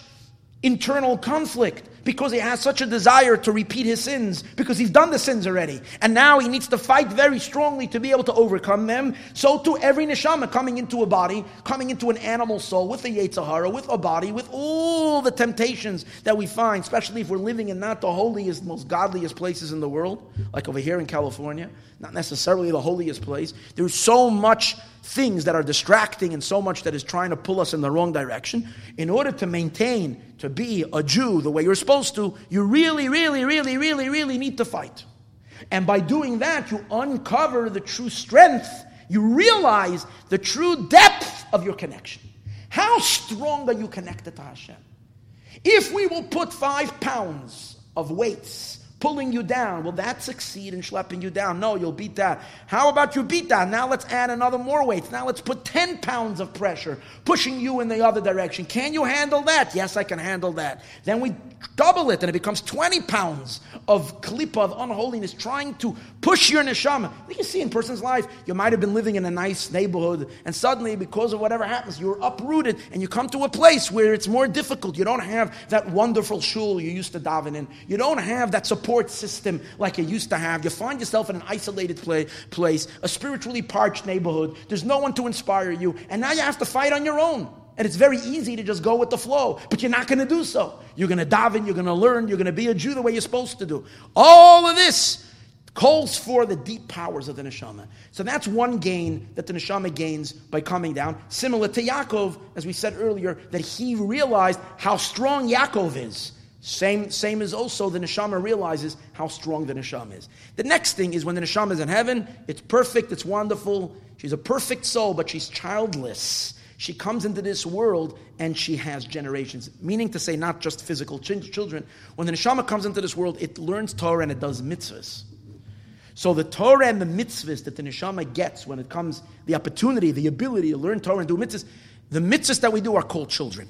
internal conflict, because he has such a desire to repeat his sins, because he's done the sins already. And now he needs to fight very strongly to be able to overcome them. So to every neshama coming into a body, coming into an animal soul, with a Yetzer Hara, with a body, with all the temptations that we find, especially if we're living in not the holiest, most godliest places in the world, like over here in California, not necessarily the holiest place. There's so much things that are distracting and so much that is trying to pull us in the wrong direction. In order to maintain, to be a Jew the way you're supposed to, you really, really, really, really, really need to fight. And by doing that, you uncover the true strength. You realize the true depth of your connection. How strong are you connected to Hashem? If we will put 5 pounds of weights pulling you down, will that succeed in schlepping you down? No, you'll beat that. How about you beat that? Now let's add another more weight. Now let's put 10 pounds of pressure pushing you in the other direction. Can you handle that? Yes, I can handle that. Then we double it and it becomes 20 pounds of klipa, of unholiness, trying to push your neshama. You can see in a person's life, you might have been living in a nice neighborhood and suddenly because of whatever happens, you're uprooted and you come to a place where it's more difficult. You don't have that wonderful shul you used to daven in. You don't have that support system like you used to have. You find yourself in an isolated place, a spiritually parched neighborhood. There's no one to inspire you. And now you have to fight on your own. And it's very easy to just go with the flow. But you're not going to do so. You're going to daven, you're going to learn, you're going to be a Jew the way you're supposed to do. All of this calls for the deep powers of the neshama. So that's one gain that the neshama gains by coming down. Similar to Yaakov, as we said earlier, that he realized how strong Yaakov is. Same is also the neshama realizes how strong the neshama is. The next thing is when the neshama is in heaven, it's perfect, it's wonderful. She's a perfect soul, but she's childless. She comes into this world and she has generations. Meaning to say, not just physical children. When the neshama comes into this world, it learns Torah and it does mitzvahs. So the Torah and the mitzvahs that the neshama gets when it comes, the opportunity, the ability to learn Torah and do mitzvahs, the mitzvahs that we do are called children.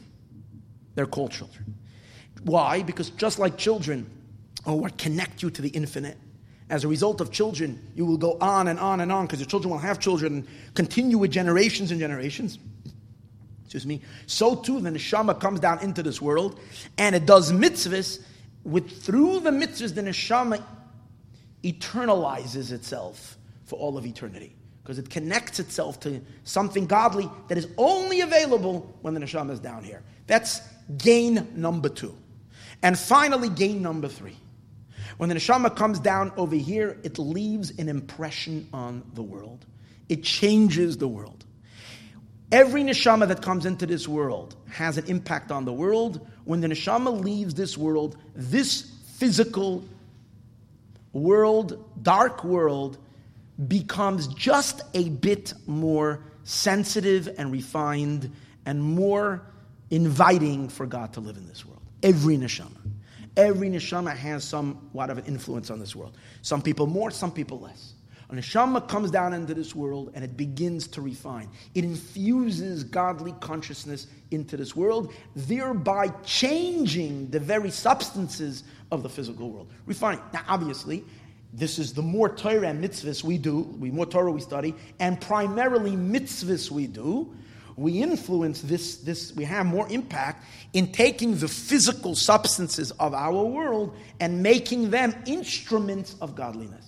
They're called children. Why? Because just like children connect you to the infinite. As a result of children, you will go on and on and on because your children will have children and continue with generations and generations. Excuse me. So too, the neshama comes down into this world, and it does mitzvahs. Through the mitzvahs, the neshama eternalizes itself for all of eternity because it connects itself to something godly that is only available when the neshama is down here. That's gain number 2, and finally, gain number 3. When the neshama comes down over here, it leaves an impression on the world. It changes the world. Every neshama that comes into this world has an impact on the world. When the neshama leaves this world, this physical world, dark world, becomes just a bit more sensitive and refined and more inviting for God to live in this world. Every neshama has somewhat of an influence on this world. Some people more, some people less. A neshama comes down into this world and it begins to refine. It infuses godly consciousness into this world, thereby changing the very substances of the physical world. Refining. Now, obviously, this is the more Torah and mitzvahs we do, the more Torah we study, and primarily mitzvahs we do, we influence this, we have more impact in taking the physical substances of our world and making them instruments of godliness.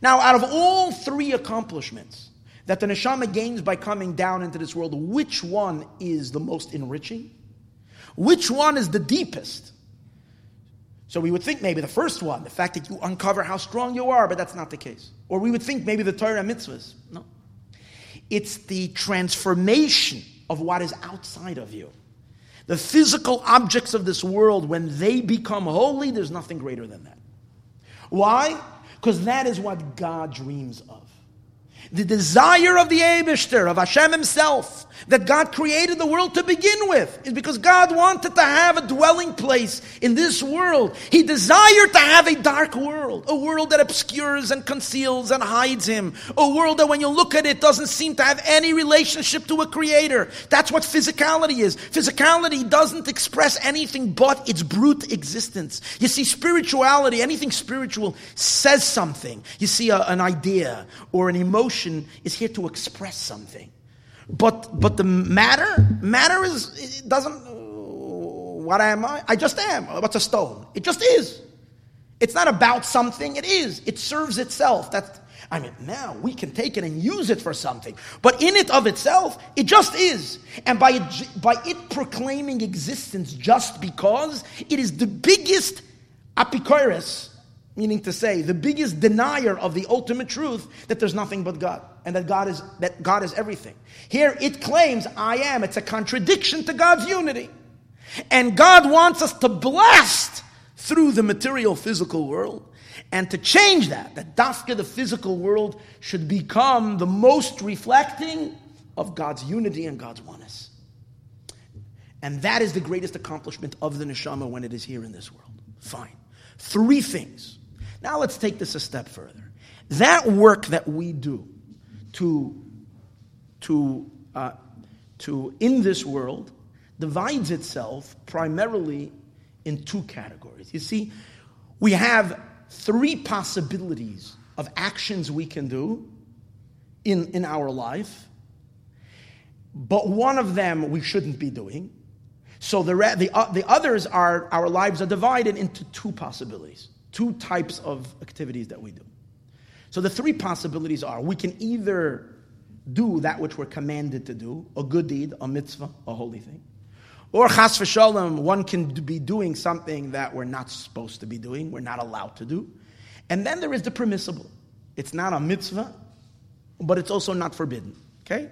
Now, out of all 3 accomplishments that the neshama gains by coming down into this world, which one is the most enriching? Which one is the deepest? So we would think maybe the first one, the fact that you uncover how strong you are, but that's not the case. Or we would think maybe the Torah and mitzvahs. No. It's the transformation of what is outside of you. The physical objects of this world, when they become holy, there's nothing greater than that. Why? Because that is what God dreams of. The desire of the Eibishter, of Hashem himself, that God created the world to begin with, is because God wanted to have a dwelling place in this world. He desired to have a dark world, a world that obscures and conceals and hides him, a world that when you look at it doesn't seem to have any relationship to a creator. That's what physicality is. Physicality doesn't express anything but its brute existence. You see, spirituality, anything spiritual, says something. You see, an idea or an emotion is here to express something, but the matter is, it doesn't. What am I? I just am. What's a stone? It just is. It's not about something. It is. It serves itself. Now we can take it and use it for something. But in it of itself, it just is. And by it proclaiming existence just because, it is the biggest apikoros. Meaning to say, the biggest denier of the ultimate truth that there's nothing but God, and that God is everything. Here it claims, I am. It's a contradiction to God's unity. And God wants us to blast through the material physical world and to change that dafka, the physical world, should become the most reflecting of God's unity and God's oneness. And that is the greatest accomplishment of the neshama when it is here in this world. Fine. 3 things. Now let's take this a step further. That work that we do to in this world divides itself primarily in 2 categories. You see, we have 3 possibilities of actions we can do in our life, but one of them we shouldn't be doing. So the others are, our lives are divided into 2 possibilities. 2 types of activities that we do. So the 3 possibilities are, we can either do that which we're commanded to do, a good deed, a mitzvah, a holy thing. Or chas v'shalom, one can be doing something that we're not supposed to be doing, we're not allowed to do. And then there is the permissible. It's not a mitzvah, but it's also not forbidden. Okay?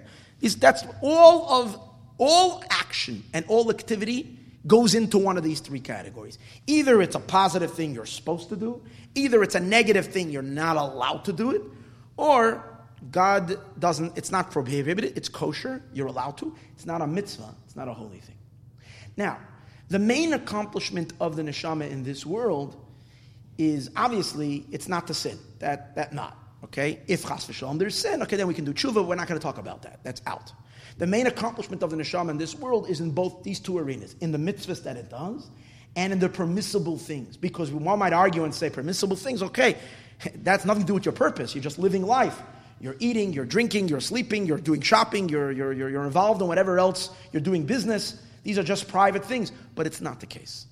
That's all action and all activity goes into one of these three categories. Either it's a positive thing you're supposed to do, either it's a negative thing you're not allowed to do it, or God doesn't, it's not prohibited, it's kosher, you're allowed to. It's not a mitzvah, it's not a holy thing. Now, the main accomplishment of the neshama in this world is, obviously, it's not to sin. That not, okay? If chas v'shalom there's sin, okay, then we can do tshuva. We're not going to talk about that. That's out. The main accomplishment of the neshama in this world is in both these two arenas, in the mitzvahs that it does and in the permissible things. Because one might argue and say permissible things, okay, that's nothing to do with your purpose. You're just living life. You're eating, you're drinking, you're sleeping, you're doing shopping, you're involved in whatever else, you're doing business. These are just private things, but it's not the case.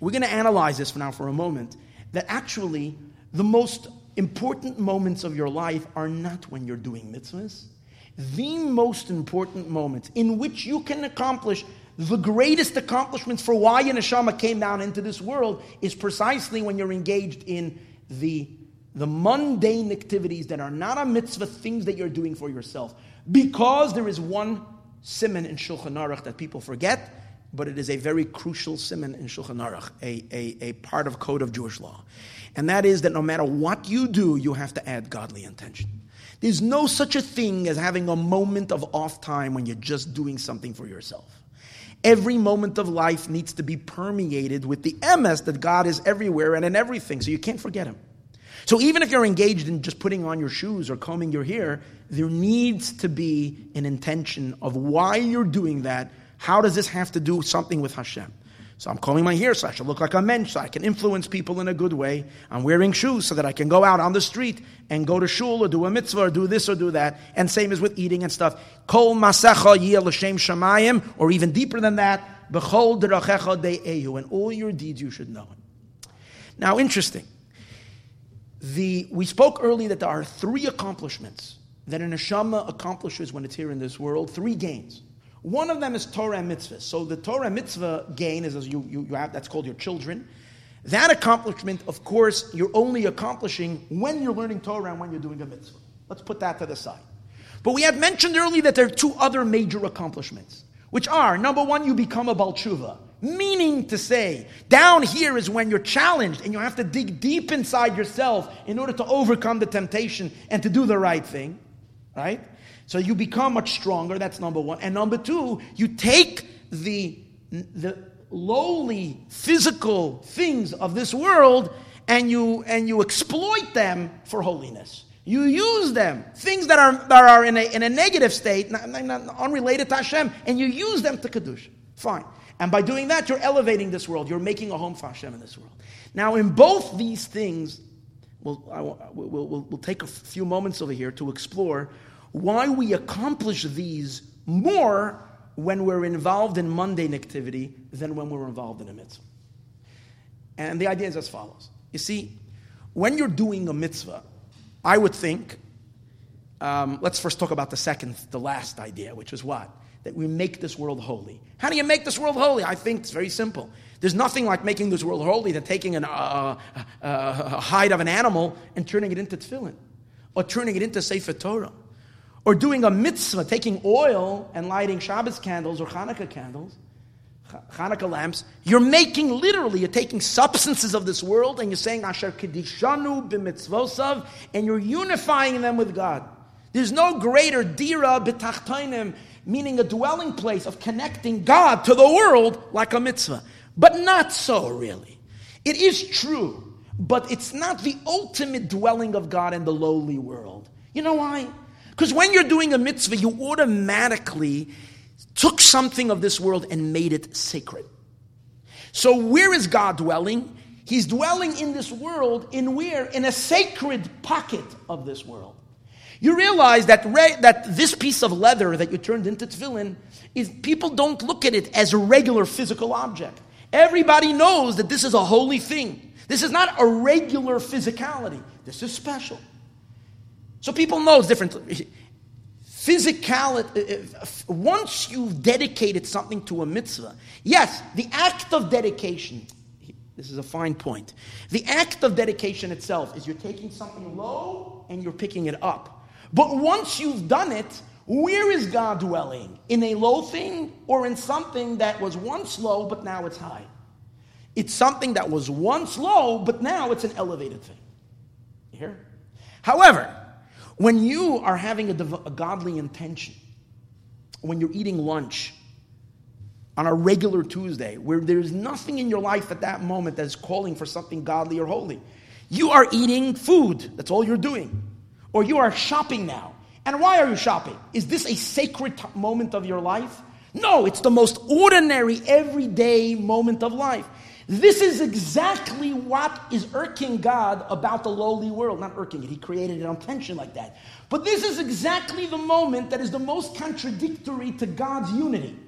We're going to analyze this now for a moment, that actually the most important moments of your life are not when you're doing mitzvahs. The most important moments in which you can accomplish the greatest accomplishments for why your neshama came down into this world is precisely when you're engaged in the mundane activities that are not a mitzvah, things that you're doing for yourself. Because there is one siman in Shulchan Aruch that people forget, but it is a very crucial siman in Shulchan Aruch, a part of code of Jewish law. And that is that no matter what you do, you have to add godly intention. There's no such a thing as having a moment of off time when you're just doing something for yourself. Every moment of life needs to be permeated with the emes that God is everywhere and in everything, so you can't forget Him. So even if you're engaged in just putting on your shoes or combing your hair, there needs to be an intention of why you're doing that. How does this have to do something with Hashem? So I'm combing my hair so I should look like a mensch, so I can influence people in a good way. I'm wearing shoes so that I can go out on the street and go to shul or do a mitzvah or do this or do that. And same as with eating and stuff. Kol masecha yeh l'shem shamayim, or even deeper than that, b'chol derachecha de'ehu, and all your deeds you should know. Now, interesting. We spoke earlier that there are three accomplishments that a neshama accomplishes when it's here in this world, three gains. One of them is Torah and mitzvah. So the Torah mitzvah gain is as you have, that's called your children. That accomplishment, of course, you're only accomplishing when you're learning Torah and when you're doing a mitzvah. Let's put that to the side. But we had mentioned earlier that there are two other major accomplishments, which are, number one, you become a Baal Tshuva. Meaning to say, down here is when you're challenged and you have to dig deep inside yourself in order to overcome the temptation and to do the right thing, right? So you become much stronger, that's number one. And number two, you take the lowly physical things of this world and you exploit them for holiness. You use them, things that are in a negative state, not unrelated to Hashem, and you use them to Kedusha. Fine. And by doing that, you're elevating this world. You're making a home for Hashem in this world. Now, in both these things, we'll take a few moments over here to explore why we accomplish these more when we're involved in mundane activity than when we're involved in a mitzvah. And the idea is as follows. You see, when you're doing a mitzvah, I would think, let's first talk about the last idea, which is what? That we make this world holy. How do you make this world holy? I think it's very simple. There's nothing like making this world holy than taking a hide of an animal and turning it into tefillin, or turning it into Sefer Torah, or doing a mitzvah, taking oil and lighting Shabbos candles or Hanukkah candles, Hanukkah lamps. You're making, literally, you're taking substances of this world and you're saying, Asher kedishanu b'mitzvosav, and you're unifying them with God. There's no greater dira b'tachtonim, meaning a dwelling place of connecting God to the world like a mitzvah. But not so, really. It is true, but it's not the ultimate dwelling of God in the lowly world. You know why? Because when you're doing a mitzvah, you automatically took something of this world and made it sacred. So where is God dwelling? He's dwelling in this world, in where? In a sacred pocket of this world. You realize that this piece of leather that you turned into tefillin, is people don't look at it as a regular physical object. Everybody knows that this is a holy thing. This is not a regular physicality. This is special. So people know it's different. Physicality, once you've dedicated something to a mitzvah, yes, the act of dedication, This is a fine point. The act of dedication itself is you're taking something low and you're picking it up. But once you've done it, where is God dwelling? In a low thing or in something that was once low but now it's high? It's something that was once low but now it's an elevated thing. You hear? However, when you are having a godly intention, when you're eating lunch on a regular Tuesday, where there's nothing in your life at that moment that's calling for something godly or holy. You are eating food. That's all you're doing. Or you are shopping now. And why are you shopping? Is this a sacred moment of your life? No, it's the most ordinary, everyday moment of life. This is exactly what is irking God about the lowly world. Not irking it, he created it on tension like that. But this is exactly the moment that is the most contradictory to God's unity.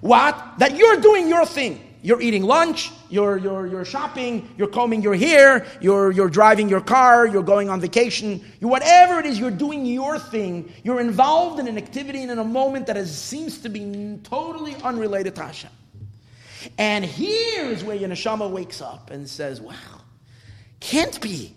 What? That you're doing your thing. You're eating lunch, you're shopping, you're combing your hair, you're driving your car, you're going on vacation, whatever it is, you're doing your thing. You're involved in an activity and in a moment that seems to be totally unrelated to Hashem. And here is where your neshama wakes up and says, wow, it can't be,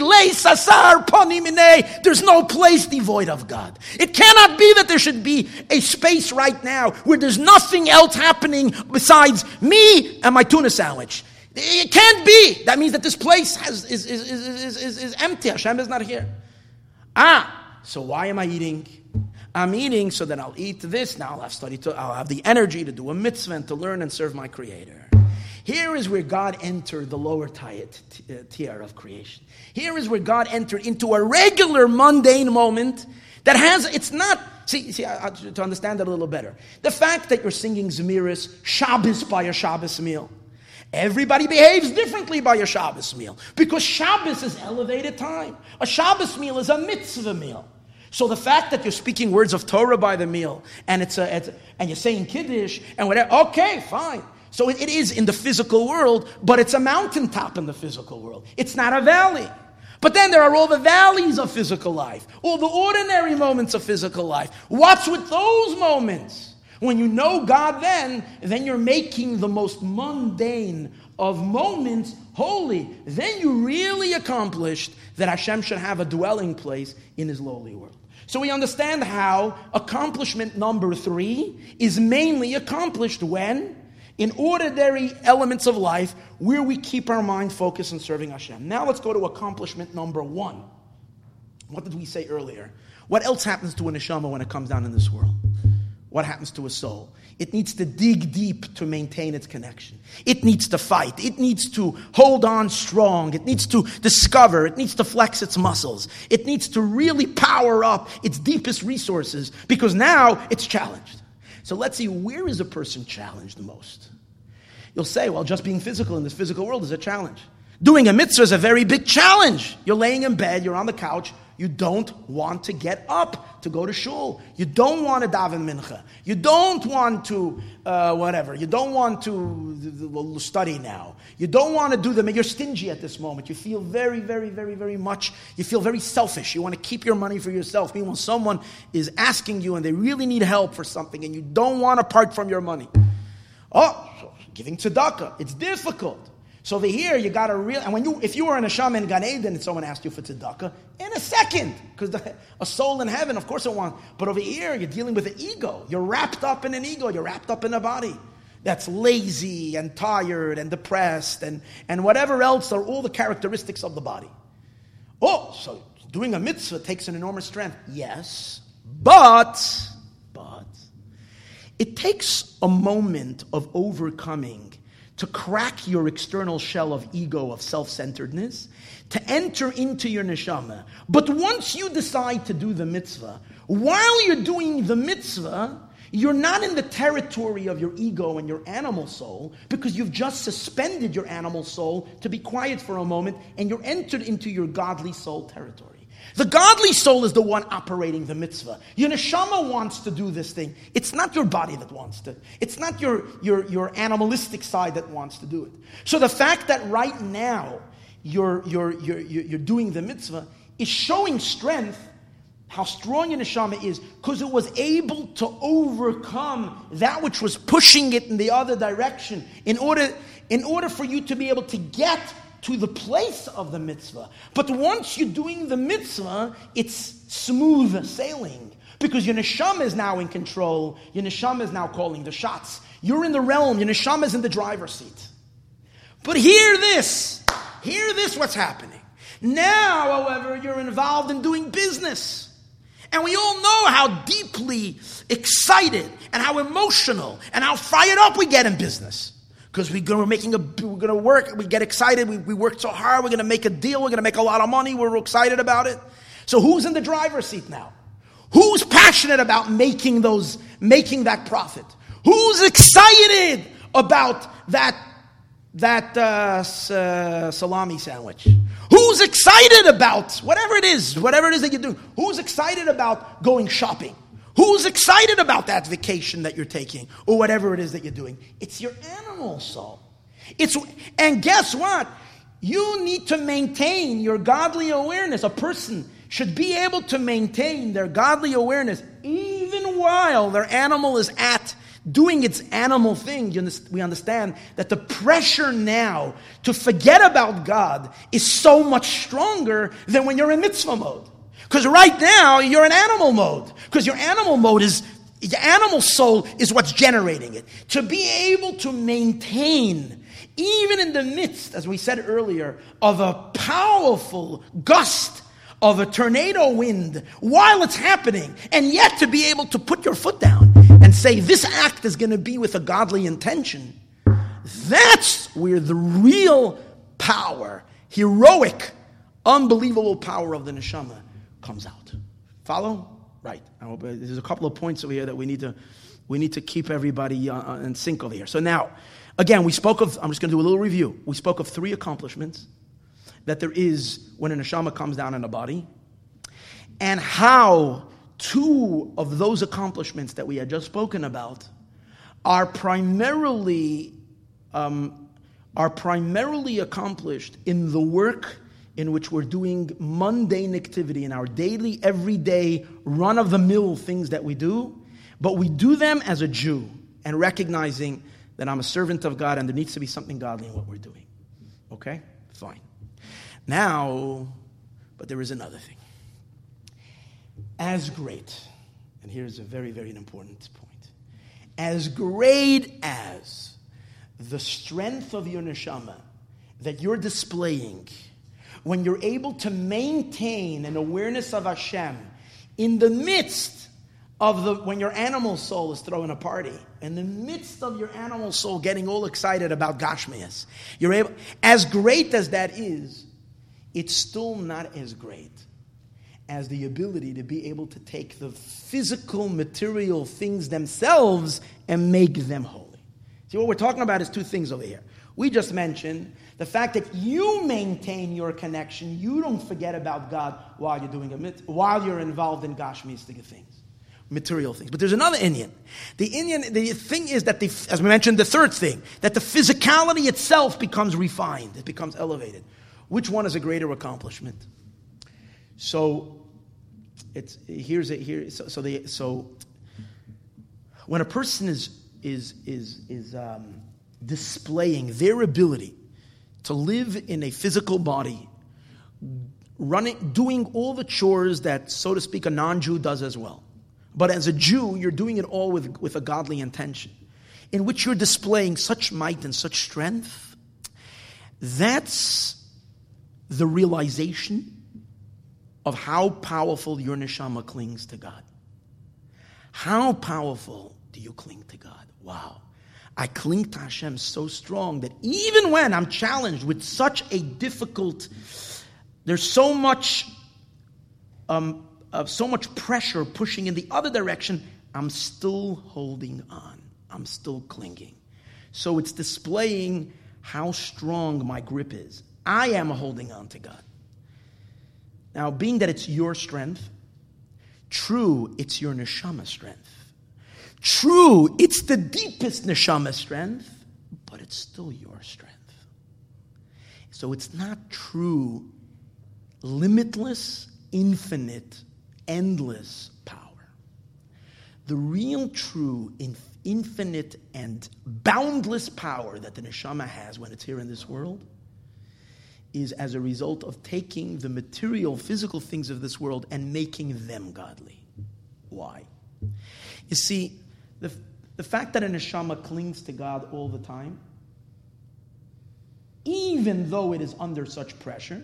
lei sasar panimine. There's no place devoid of God. It cannot be that there should be a space right now where there's nothing else happening besides me and my tuna sandwich. It can't be. That means that this place is empty. Hashem is not here. So why am I eating? I'm eating so that I'll eat this. Now I'll have the energy to do a mitzvah and to learn and serve my Creator. Here is where God entered the lower tier of creation. Here is where God entered into a regular mundane moment that has, it's not, to understand that a little better. The fact that you're singing Zemiris, Shabbos by a Shabbos meal. Everybody behaves differently by a Shabbos meal because Shabbos is elevated time. A Shabbos meal is a mitzvah meal. So the fact that you're speaking words of Torah by the meal and and you're saying Kiddush and whatever, okay, fine. So it is in the physical world, but it's a mountaintop in the physical world. It's not a valley. But then there are all the valleys of physical life, all the ordinary moments of physical life. What's with those moments? When you know God then you're making the most mundane of moments holy. Then you really accomplished that Hashem should have a dwelling place in his lowly world. So we understand how accomplishment number 3 is mainly accomplished when? In ordinary elements of life where we keep our mind focused on serving Hashem. Now let's go to accomplishment number 1. What did we say earlier? What else happens to a neshama when it comes down in this world? What happens to a soul? It needs to dig deep to maintain its connection. It needs to fight. It needs to hold on strong. It needs to discover. It needs to flex its muscles. It needs to really power up its deepest resources because now it's challenged. So let's see, where is a person challenged the most? You'll say, well, just being physical in this physical world is a challenge. Doing a mitzvah is a very big challenge. You're laying in bed, you're on the couch, you don't want to get up to go to shul. You don't want to daven mincha. You don't want to whatever. You don't want to study now. You don't want to do them. You're stingy at this moment. You feel very, very, very, very much. You feel very selfish. You want to keep your money for yourself. Meanwhile, someone is asking you and they really need help for something and you don't want to part from your money. Oh, giving tzedakah. It's difficult. So over here, you got to real. And if you were in a neshama in Gan Eden and someone asked you for tzedakah, in a second, because a soul in heaven, of course it wants. But over here, you're dealing with an ego. You're wrapped up in an ego. You're wrapped up in a body that's lazy and tired and depressed and whatever else are all the characteristics of the body. Oh, so doing a mitzvah takes an enormous strength. Yes, but it takes a moment of overcoming to crack your external shell of ego, of self-centeredness, to enter into your neshama. But once you decide to do the mitzvah, while you're doing the mitzvah, you're not in the territory of your ego and your animal soul because you've just suspended your animal soul to be quiet for a moment and you're entered into your godly soul territory. The godly soul is the one operating the mitzvah. Your neshama wants to do this thing. It's not your body that wants to. It's not your animalistic side that wants to do it. So the fact that right now you're doing the mitzvah is showing strength how strong your neshama is, because it was able to overcome that which was pushing it in the other direction in order for you to be able to get to the place of the mitzvah. But once you're doing the mitzvah, it's smooth sailing, because your neshama is now in control. Your neshama is now calling the shots. You're in the realm. Your neshama is in the driver's seat. But hear this, what's happening. Now, however, you're involved in doing business. And we all know how deeply excited and how emotional and how fired up we get in business. Because we're going to work, we get excited, we worked so hard, we're going to make a deal, we're going to make a lot of money, we're excited about it. So who's in the driver's seat now? Who's passionate about making that profit? Who's excited about that salami sandwich? Who's excited about whatever it is that you do? Who's excited about going shopping? Who's excited about that vacation that you're taking, or whatever it is that you're doing? It's your animal soul. And guess what? You need to maintain your godly awareness. A person should be able to maintain their godly awareness even while their animal is at doing its animal thing. We understand that the pressure now to forget about God is so much stronger than when you're in mitzvah mode. Because right now, you're in animal mode. Because your animal mode is, your animal soul is what's generating it. To be able to maintain, even in the midst, as we said earlier, of a powerful gust of a tornado wind while it's happening, and yet to be able to put your foot down and say, this act is going to be with a godly intention. That's where the real power, heroic, unbelievable power of the neshama comes out. Follow? Right. There's a couple of points over here that we need to keep everybody in sync over here. So now, again, I'm just going to do a little review. We spoke of three accomplishments that there is when a neshama comes down in a body, and how two of those accomplishments that we had just spoken about are primarily accomplished in the work in which we're doing mundane activity, in our daily, everyday, run-of-the-mill things that we do, but we do them as a Jew and recognizing that I'm a servant of God and there needs to be something godly in what we're doing. Okay? Fine. Now, but there is another thing. As great, and here's a very, very important point, as great as the strength of your neshama that you're displaying when you're able to maintain an awareness of Hashem in the midst of when your animal soul is throwing a party, in the midst of your animal soul getting all excited about Gashmias, as great as that is, it's still not as great as the ability to be able to take the physical, material things themselves and make them holy. See, what we're talking about is two things over here. We just mentioned the fact that you maintain your connection, you don't forget about God while you're involved in Gashmistic things, material things. But there's another Indian. The thing is that as we mentioned, the third thing, that the physicality itself becomes refined, it becomes elevated. Which one is a greater accomplishment? So. When a person is displaying their ability to live in a physical body, doing all the chores that, so to speak, a non-Jew does as well, but as a Jew, you're doing it all with a godly intention, in which you're displaying such might and such strength. That's the realization of how powerful your neshama clings to God. How powerful do you cling to God? Wow. I cling to Hashem so strong that even when I'm challenged with such a difficult, there's so much pressure pushing in the other direction, I'm still holding on. I'm still clinging. So it's displaying how strong my grip is. I am holding on to God. Now, being that it's your strength, true, it's your neshama strength. True, it's the deepest neshama strength, but it's still your strength. So it's not true, limitless, infinite, endless power. The real, true, infinite, and boundless power that the neshama has when it's here in this world is as a result of taking the material, physical things of this world and making them godly. Why? You see, the fact that a neshama clings to God all the time, even though it is under such pressure,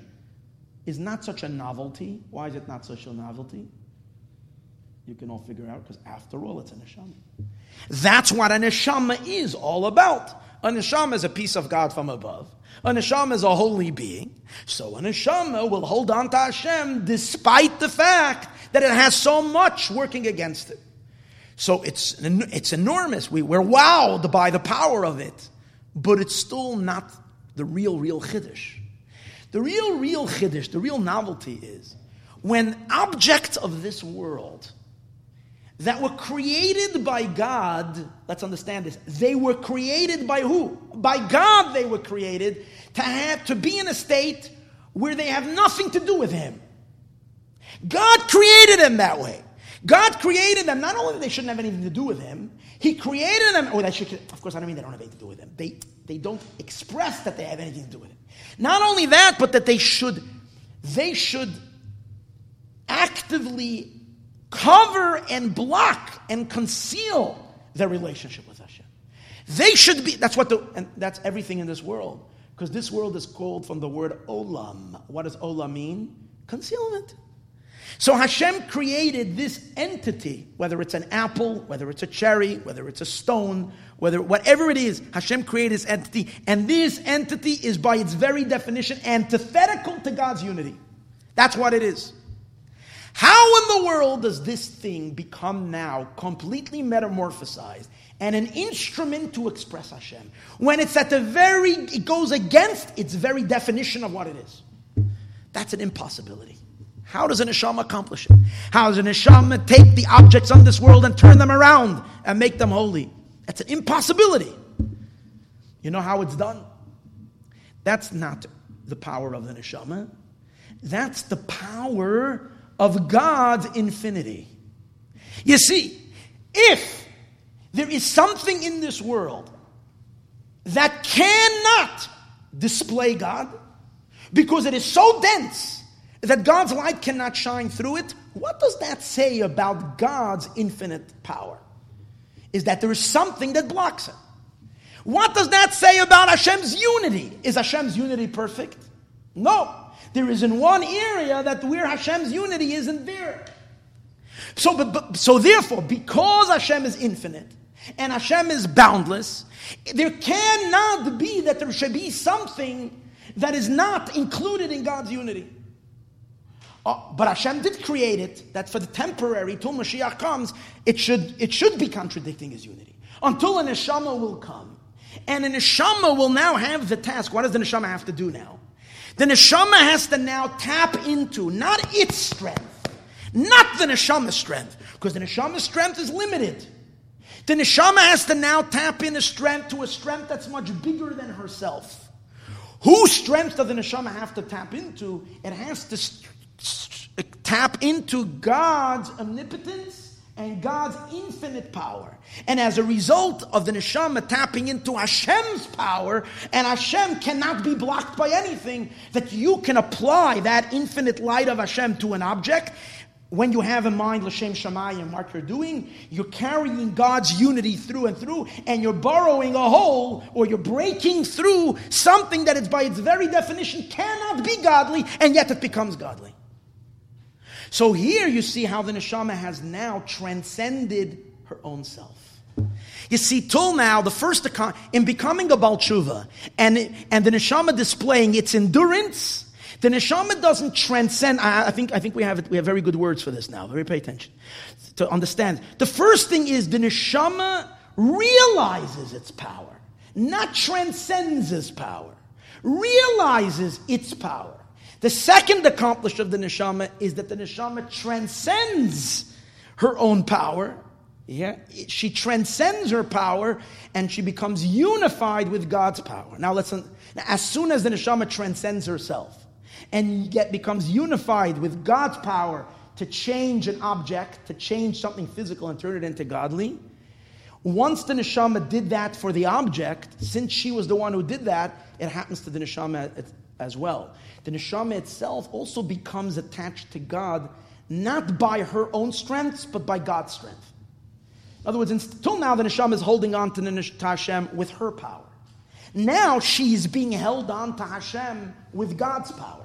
is not such a novelty. Why is it not such a novelty? You can all figure out, because after all, it's a neshama. That's what a neshama is all about. A neshama is a piece of God from above. A neshama is a holy being. So a neshama will hold on to Hashem despite the fact that it has so much working against it. So it's enormous. We're wowed by the power of it. But it's still not the real chiddush. The real chiddush, the real novelty is when objects of this world that were created by God, let's understand this, they were created by who? By God they were created to be in a state where they have nothing to do with Him. God created them that way. God created them, not only that they shouldn't have anything to do with Him, He created them, of course I don't mean they don't have anything to do with Him. They don't express that they have anything to do with Him. Not only that, but that they should actively cover and block and conceal their relationship with Hashem. They should be, and that's everything in this world. Because this world is called from the word olam. What does olam mean? Concealment. So Hashem created this entity, whether it's an apple, whether it's a cherry, whether it's a stone, whatever it is, Hashem created this entity. And this entity is by its very definition antithetical to God's unity. That's what it is. How in the world does this thing become now completely metamorphosized and an instrument to express Hashem when it's it goes against its very definition of what it is? That's an impossibility. How does a neshama accomplish it? How does a neshama take the objects of this world and turn them around and make them holy? That's an impossibility. You know how it's done? That's not the power of the neshama. That's the power of God's infinity. You see, if there is something in this world that cannot display God, because it is so dense that God's light cannot shine through it, what does that say about God's infinite power? Is that there is something that blocks it. What does that say about Hashem's unity? Is Hashem's unity perfect? No. There is in one area that where Hashem's unity isn't there. So therefore, because Hashem is infinite and Hashem is boundless, there cannot be that there should be something that is not included in God's unity. But Hashem did create it, that for the temporary, till Mashiach comes, it should be contradicting His unity. Until a neshama will come. And a neshama will now have the task. What does the neshama have to do now? The neshama has to now tap into not its strength, not the neshama's strength, because the neshama's strength is limited. The neshama has to now tap into strength to a strength that's much bigger than herself. Whose strength does the neshama have to tap into? It has to tap into God's omnipotence and God's infinite power. And as a result of the neshama tapping into Hashem's power, and Hashem cannot be blocked by anything, that you can apply that infinite light of Hashem to an object. When you have in mind L'Shem Shamayim, what you're doing, you're carrying God's unity through and through, and you're borrowing a hole, or you're breaking through something that is by its very definition cannot be godly, and yet it becomes godly. So here you see how the neshama has now transcended her own self. You see, till now, the first in becoming a Baal Tshuva and the neshama displaying its endurance, the neshama doesn't transcend. I think we have very good words for this now. Very pay attention to understand. The first thing is the neshama realizes its power, not transcends its power. Realizes its power. The second accomplishment of the neshama is that the neshama transcends her own power. Yeah, she transcends her power and she becomes unified with God's power. Now listen, as soon as the neshama transcends herself and yet becomes unified with God's power, to change an object, to change something physical and turn it into godly. Once the neshama did that for the object, since she was the one who did that, it happens to the neshama as well. The neshama itself also becomes attached to God, not by her own strengths, but by God's strength. In other words, until now, the neshama is holding on to Hashem with her power. Now she's being held on to Hashem with God's power.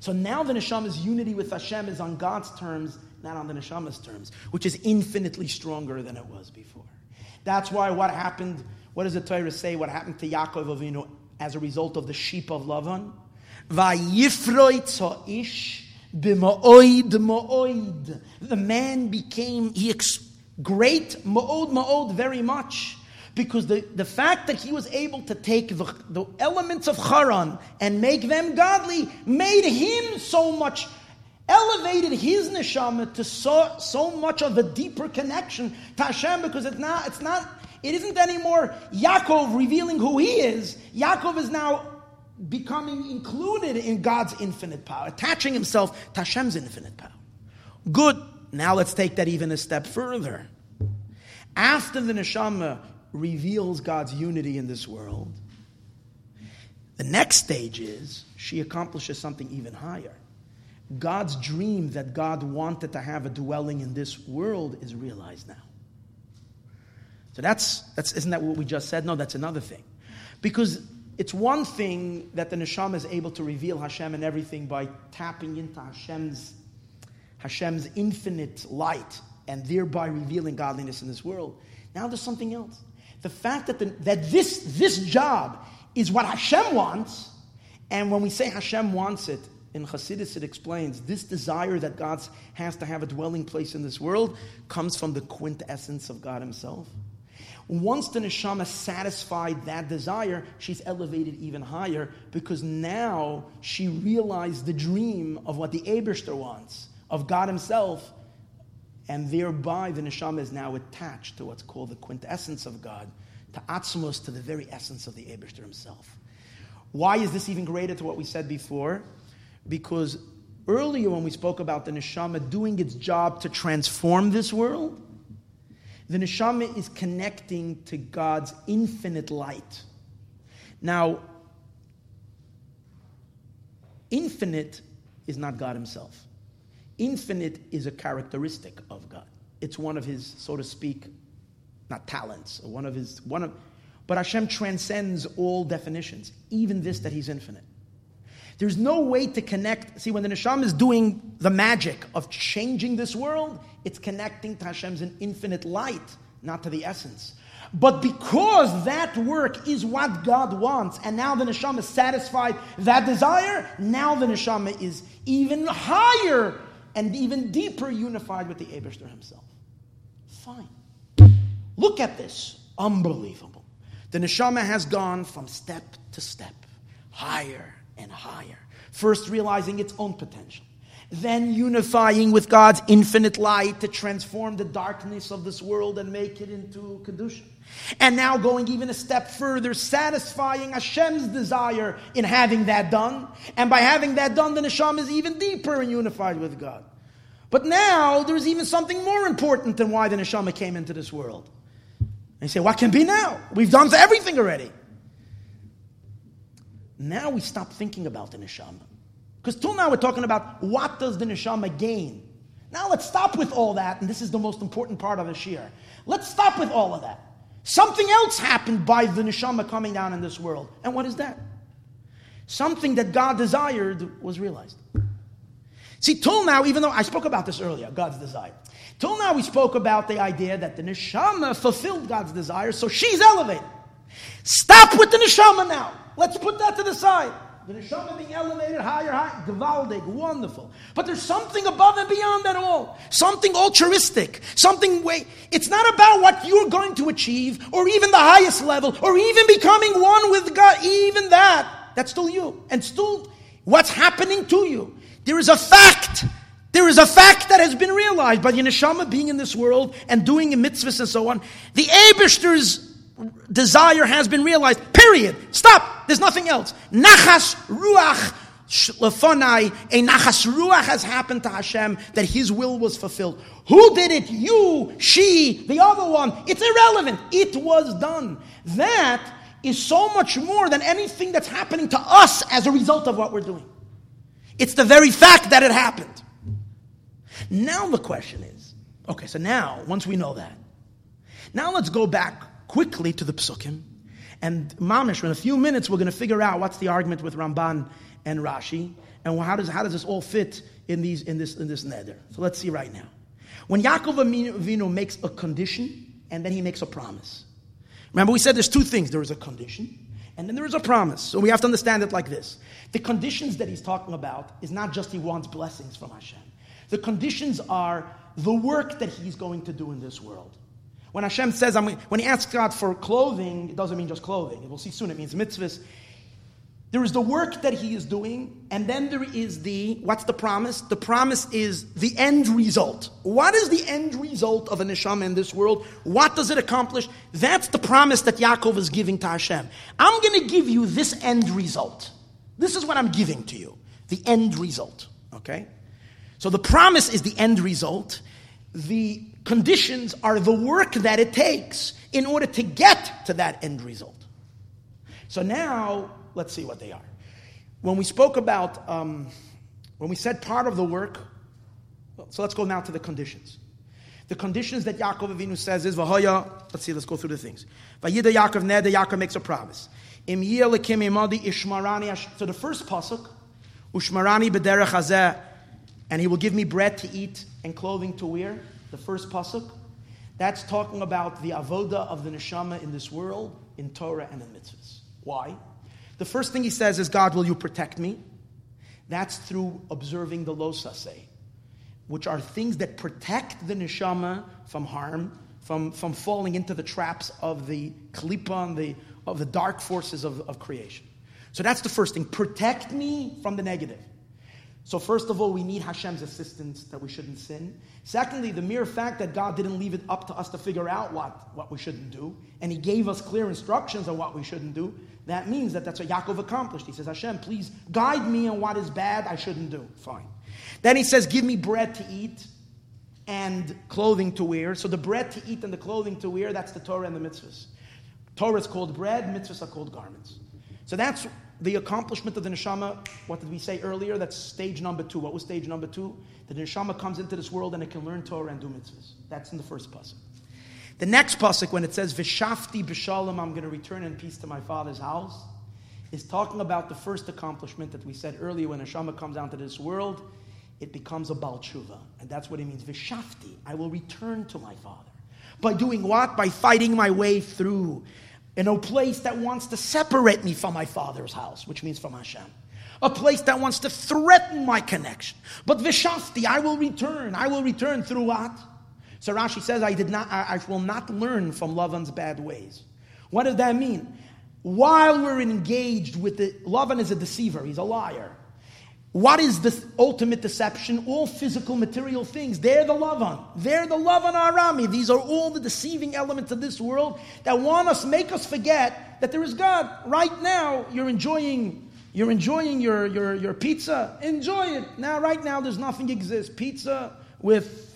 So now the neshama's unity with Hashem is on God's terms, not on the neshama's terms, which is infinitely stronger than it was before. That's why what happened, what does the Torah say, what happened to Yaakov Avinu as a result of the sheep of Lavan? The man became, great, ma'od, ma'od, very much. Because the fact that he was able to take the elements of Haran and make them godly made him so much, elevated his neshama to so much of a deeper connection to Hashem, because it isn't anymore Yaakov revealing who he is. Yaakov is now becoming included in God's infinite power, attaching himself to Hashem's infinite power. Good. Now let's take that even a step further. After the neshama reveals God's unity in this world, the next stage is she accomplishes something even higher. God's dream that God wanted to have a dwelling in this world is realized now. So isn't that what we just said? No, that's another thing. Because it's one thing that the neshama is able to reveal Hashem and everything by tapping into Hashem's infinite light and thereby revealing godliness in this world. Now there's something else. The fact that this job is what Hashem wants, and when we say Hashem wants it, in Hasidus it explains, this desire that God has to have a dwelling place in this world comes from the quintessence of God himself. Once the neshama satisfied that desire, she's elevated even higher, because now she realized the dream of what the Eibishter wants, of God himself, and thereby the neshama is now attached to what's called the quintessence of God, to Atzmos, to the very essence of the Eibishter himself. Why is this even greater to what we said before? Because earlier when we spoke about the neshama doing its job to transform this world, the neshama is connecting to God's infinite light. Now, infinite is not God himself. Infinite is a characteristic of God. It's one of his, so to speak, not talents, or but Hashem transcends all definitions, even this that he's infinite. There's no way to connect. See, when the neshama is doing the magic of changing this world, it's connecting to Hashem's infinite light, not to the essence. But because that work is what God wants, and now the neshama satisfied that desire, now the neshama is even higher and even deeper unified with the Eibishter himself. Fine. Look at this. Unbelievable. The neshama has gone from step to step, higher and higher. First realizing its own potential, then unifying with God's infinite light to transform the darkness of this world and make it into Kedusha. And now going even a step further, satisfying Hashem's desire in having that done. And by having that done, the neshama is even deeper and unified with God. But now there's even something more important than why the neshama came into this world. And you say, what can be now? We've done everything already. Now we stop thinking about the neshama. Because till now we're talking about what does the neshama gain. Now let's stop with all that, and this is the most important part of the shiur. Let's stop with all of that. Something else happened by the neshama coming down in this world. And what is that? Something that God desired was realized. See, till now, even though I spoke about this earlier, God's desire. Till now we spoke about the idea that the neshama fulfilled God's desire, so she's elevated. Stop with the neshama now. Let's put that to the side. The neshama being elevated higher, gewaldig, wonderful. But there's something above and beyond that all. Something altruistic. It's not about what you're going to achieve, or even the highest level, or even becoming one with God. Even that's still you. And still what's happening to you. There is a fact that has been realized by the neshama being in this world and doing mitzvahs and so on. The Eibishter's desire has been realized. Period. Stop. There's nothing else. Nachas ruach Lefonai, a nachas ruach has happened to Hashem, that His will was fulfilled. Who did it? You, she, the other one. It's irrelevant. It was done. That is so much more than anything that's happening to us as a result of what we're doing. It's the very fact that it happened. Now the question is, okay, so now, once we know that, now let's go back quickly to the Psukim, and Mamish, in a few minutes, we're going to figure out what's the argument with Ramban and Rashi, and how does this all fit in this neder. So let's see right now. When Yaakov Avinu makes a condition, and then he makes a promise. Remember, we said there's two things. There is a condition, and then there is a promise. So we have to understand it like this. The conditions that he's talking about is not just he wants blessings from Hashem. The conditions are the work that he's going to do in this world. When Hashem says, when he asks God for clothing, it doesn't mean just clothing. We'll see soon, it means mitzvahs. There is the work that he is doing, and then there is what's the promise? The promise is the end result. What is the end result of a neshama in this world? What does it accomplish? That's the promise that Yaakov is giving to Hashem. I'm going to give you this end result. This is what I'm giving to you. The end result. Okay? So the promise is the end result. The conditions are the work that it takes in order to get to that end result. So now, let's see what they are. When we spoke about, when we said part of the work, so let's go now to the conditions. The conditions that Yaakov Avinu says is, V'hoya, let's go through the things. V'yida Yaakov neder, Yaakov makes a promise. Im yeh lekim imadi ishmarani, so the first pasuk, Ushmarani b'derech hazeh, and he will give me bread to eat and clothing to wear, the first pasuk. That's talking about the avoda of the neshama in this world, in Torah and in mitzvahs. Why? The first thing he says is, God, will you protect me? That's through observing the lo saseh, which are things that protect the neshama from harm, from falling into the traps of the klipa, and of the dark forces of creation. So that's the first thing. Protect me from the negative. So first of all, we need Hashem's assistance that we shouldn't sin. Secondly, the mere fact that God didn't leave it up to us to figure out what we shouldn't do, and He gave us clear instructions on what we shouldn't do, that means that's what Yaakov accomplished. He says, Hashem, please guide me on what is bad I shouldn't do. Fine. Then he says, give me bread to eat and clothing to wear. So the bread to eat and the clothing to wear, that's the Torah and the mitzvahs. Torah is called bread, mitzvahs are called garments. So that's the accomplishment of the neshama. What did we say earlier? That's stage number 2. What was stage number 2? The neshama comes into this world and it can learn Torah and do mitzvahs. That's in the first pasuk. The next pasuk, when it says, V'shafti b'shalom, I'm going to return in peace to my father's house, is talking about the first accomplishment that we said earlier. When neshama comes down to this world, it becomes a Baal Tshuva. And that's what it means. V'shafti, I will return to my father. By doing what? By fighting my way through in a place that wants to separate me from my father's house, which means from Hashem. A place that wants to threaten my connection. But Vishafti, I will return. I will return through what? So Rashi says, I will not learn from Lavan's bad ways. What does that mean? While we're engaged with Lavan is a deceiver, he's a liar. What is the ultimate deception? All physical, material things. They're the Lavan. They're the Lavan Arami. These are all the deceiving elements of this world that want us, make us forget that there is God. Right now, you're enjoying your pizza. Enjoy it. Now, right now, there's nothing exists. Pizza with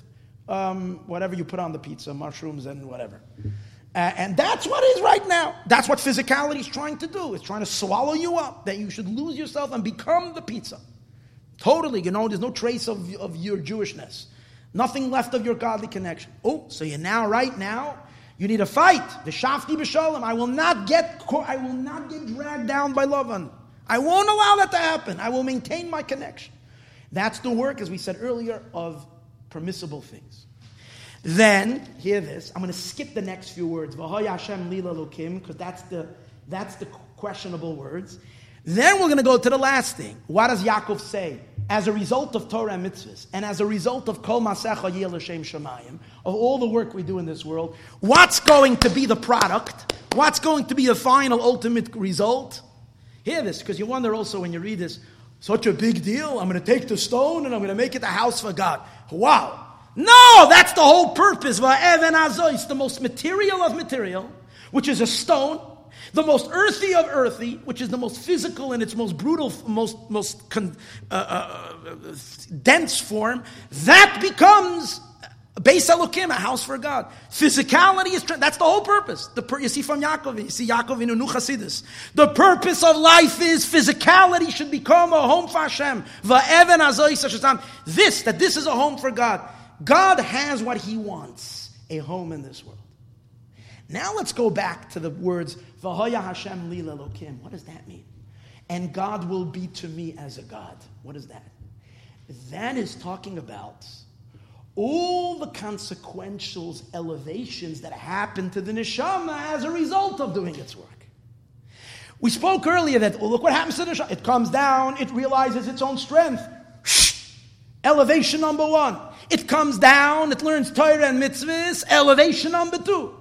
whatever you put on the pizza, mushrooms and whatever. And that's what it is right now. That's what physicality is trying to do. It's trying to swallow you up, that you should lose yourself and become the pizza. Totally, there's no trace of your Jewishness. Nothing left of your godly connection. Oh, so right now, you need a fight. V'shafti b'shalom. I will not get dragged down by Lavan. I won't allow that to happen. I will maintain my connection. That's the work, as we said earlier, of permissible things. Then, hear this, I'm going to skip the next few words. V'hoya Hashem li l'elokim, because that's the questionable words. Then we're going to go to the last thing. What does Yaakov say? As a result of Torah and mitzvahs, and as a result of kol masecha yeh l'shem shamayim, of all the work we do in this world, what's going to be the product? What's going to be the final ultimate result? Hear this, because you wonder also when you read this, such a big deal, I'm going to take the stone and I'm going to make it a house for God. Wow! No, that's the whole purpose. Va'even hazois, the most material of material, which is a stone, The most earthy of earthy, which is the most physical and its most brutal, most dense form, that becomes Beis Elokim, a house for God. Physicality is, that's the whole purpose. You see from Yaakov, you see Yaakov in Inu Chasidus. The purpose of life is physicality should become a home for Hashem. This is a home for God. God has what he wants, a home in this world. Now let's go back to the words, V'hoya Hashem li l'Elokim. What does that mean? And God will be to me as a God. What is that? That is talking about all the consequentials, elevations that happen to the neshama as a result of doing its work. We spoke earlier that, oh, look what happens to the neshama. It comes down, it realizes its own strength. Elevation number one. It comes down, it learns Torah and mitzvahs. Elevation number two.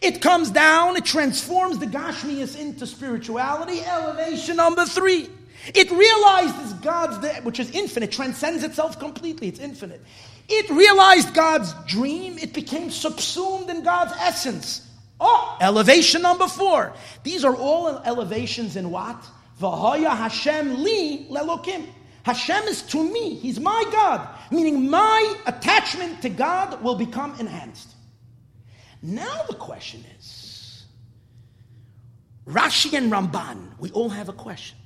It comes down, it transforms the gashmius into spirituality. Elevation number three. It realizes God's, which is infinite, transcends itself completely. It's infinite. It realized God's dream. It became subsumed in God's essence. Oh, elevation number four. These are all elevations in what? V'hoya Hashem li l'Elokim. Hashem is to me. He's my God. Meaning my attachment to God will become enhanced. Now the question is, Rashi and Ramban, we all have a question.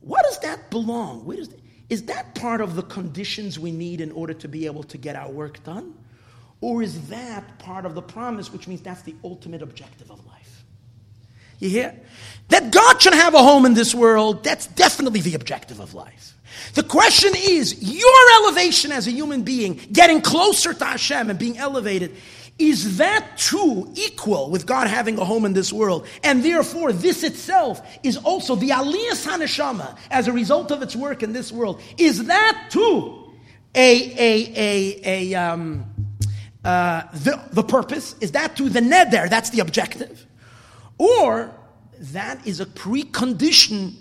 What does that belong? Where does that? Is that part of the conditions we need in order to be able to get our work done? Or is that part of the promise, which means that's the ultimate objective of life? You hear? That God should have a home in this world, that's definitely the objective of life. The question is, your elevation as a human being, getting closer to Hashem and being elevated, is that too equal with God having a home in this world? And therefore, this itself is also the Aliyas HaNeshama as a result of its work in this world. Is that too the purpose? Is that too the neder? That's the objective. Or that is a precondition.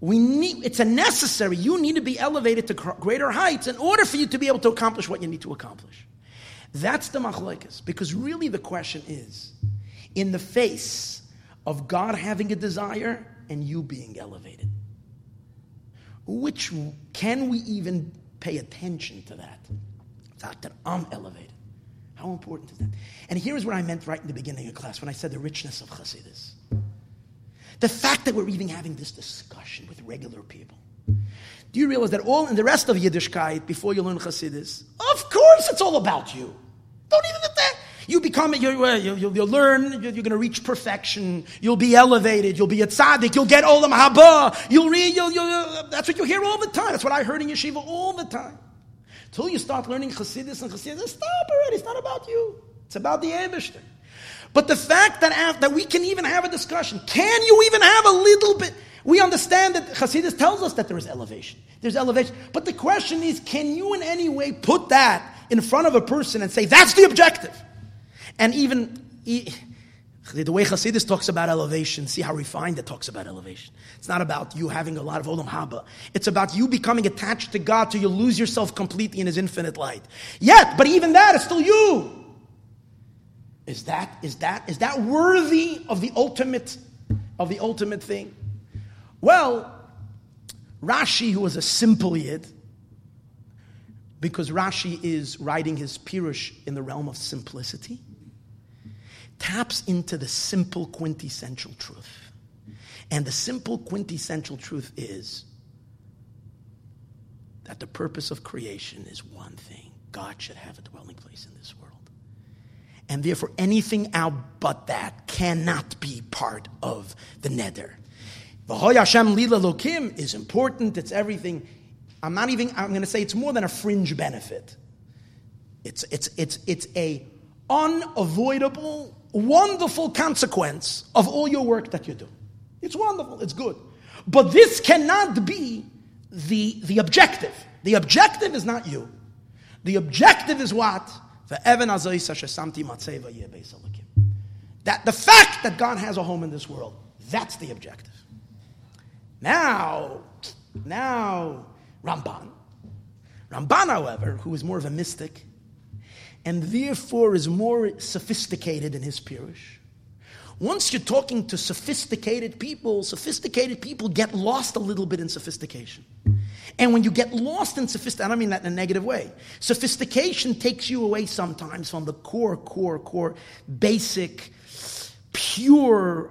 It's a necessary. You need to be elevated to greater heights in order for you to be able to accomplish what you need to accomplish. That's the machlokes, because really the question is, in the face of God having a desire and you being elevated, which can we even pay attention to that? The fact that I'm elevated, how important is that? And here's what I meant right in the beginning of class when I said the richness of Chassidus. The fact that we're even having this discussion with regular people. Do you realize that all in the rest of Yiddishkeit, before you learn Chassidus, of course it's all about you. Don't even get that. You become, you'll learn, you're going to reach perfection, you'll be elevated, you'll be a tzaddik, you'll get olam haba, that's what you hear all the time. That's what I heard in yeshiva all the time. Till you start learning Chassidus and Chassidus, stop already, it's not about you. It's about the Eibishter. But the fact that we can even have a discussion, can you even have a little bit? We understand that Chassidus tells us that there is elevation. There's elevation. But the question is, can you in any way put that in front of a person and say, that's the objective? And even the way Chassidus talks about elevation, see how refined it talks about elevation. It's not about you having a lot of olam haba. It's about you becoming attached to God till you lose yourself completely in His infinite light. Yet, but even that is still you. Is that worthy of the ultimate thing? Well, Rashi, who was a simple yid, because Rashi is writing his Pirush in the realm of simplicity, taps into the simple quintessential truth. And the simple quintessential truth is that the purpose of creation is one thing. God should have a dwelling place in this world. And therefore, anything out but that cannot be part of the neder. V'hoya Hashem li l'Elokim is important. It's everything. I'm going to say it's more than a fringe benefit. It's a unavoidable, wonderful consequence of all your work that you do. It's wonderful. It's good. But this cannot be the objective. The objective is not you. The objective is what? That the fact that God has a home in this world, that's the objective. Now, Ramban, however, who is more of a mystic, and therefore is more sophisticated in his Pirush, Once you're talking to sophisticated people get lost a little bit in sophistication. And when you get lost in sophistication, I don't mean that in a negative way. Sophistication takes you away sometimes from the core, basic, pure,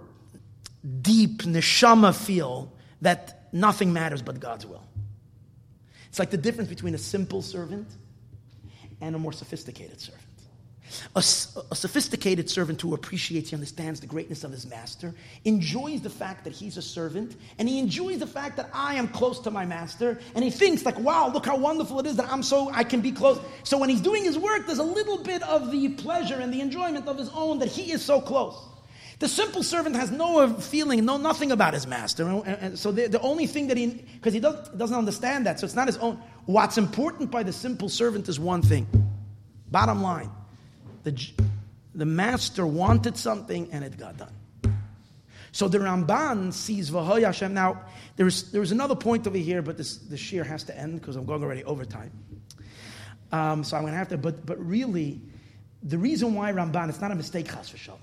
deep neshama feel that nothing matters but God's will. It's like the difference between a simple servant and a more sophisticated servant. A sophisticated servant who appreciates, he understands the greatness of his master, enjoys the fact that he's a servant, and he enjoys the fact that I am close to my master, and he thinks like, wow, look how wonderful it is that I can be close. So when he's doing his work, there's a little bit of the pleasure and the enjoyment of his own that he is so close. The simple servant has no feeling, nothing about his master. And so the only thing that because he doesn't understand that, so it's not his own. What's important by the simple servant is one thing. Bottom line. The master wanted something and it got done. So the Ramban sees V'hoya Hashem. Now, there is another point over here, but the shiur has to end because I'm going already over time. So I'm going to have to, but really, the reason why Ramban, it's not a mistake, Chas v'Shalom.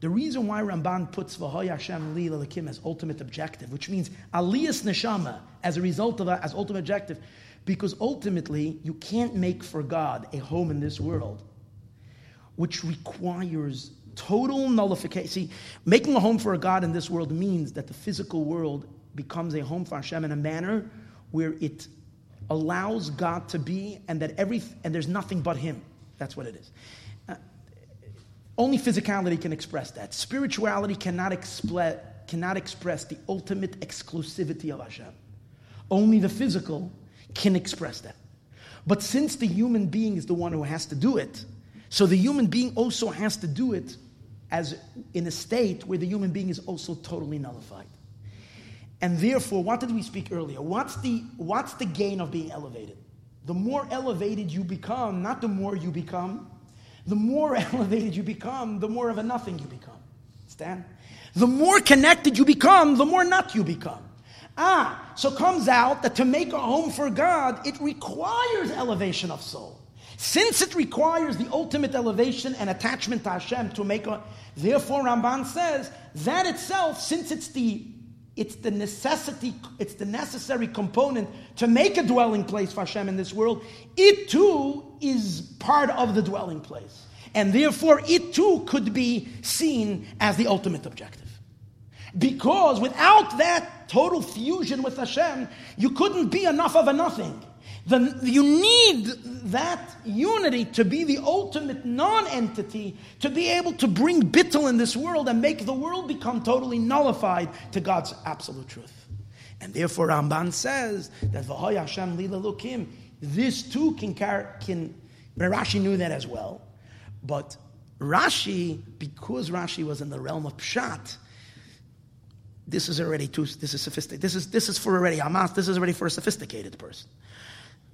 The reason why Ramban puts V'hoya Hashem li l'lekim as ultimate objective, which means aliyas neshama as a result of that, as ultimate objective, because ultimately, you can't make for God a home in this world, which requires total nullification. See, making a home for a God in this world means that the physical world becomes a home for Hashem in a manner where it allows God to be, and that and there's nothing but Him. That's what it is. Only physicality can express that. Spirituality cannot express the ultimate exclusivity of Hashem. Only the physical can express that. But since the human being is the one who has to do it, so the human being also has to do it as in a state where the human being is also totally nullified. And therefore, what did we speak earlier? What's the gain of being elevated? The more elevated you become, not the more you become. The more elevated you become, the more of a nothing you become. Understand? The more connected you become, the more not you become. So comes out that to make a home for God, it requires elevation of soul. Since it requires the ultimate elevation and attachment to Hashem to make a... Therefore, Ramban says, that itself, since it's the necessary component to make a dwelling place for Hashem in this world, it too is part of the dwelling place. And therefore, it too could be seen as the ultimate objective. Because without that total fusion with Hashem, you couldn't be enough of a nothing. You need that unity to be the ultimate non-entity, to be able to bring bittul in this world and make the world become totally nullified to God's absolute truth. And therefore Ramban says that V'hoya Hashem li l'elokim, this too can Rashi knew that as well. But Rashi, because Rashi was in the realm of Pshat, this is already too, this is sophisticated. This is for already Hamas, this is already for a sophisticated person.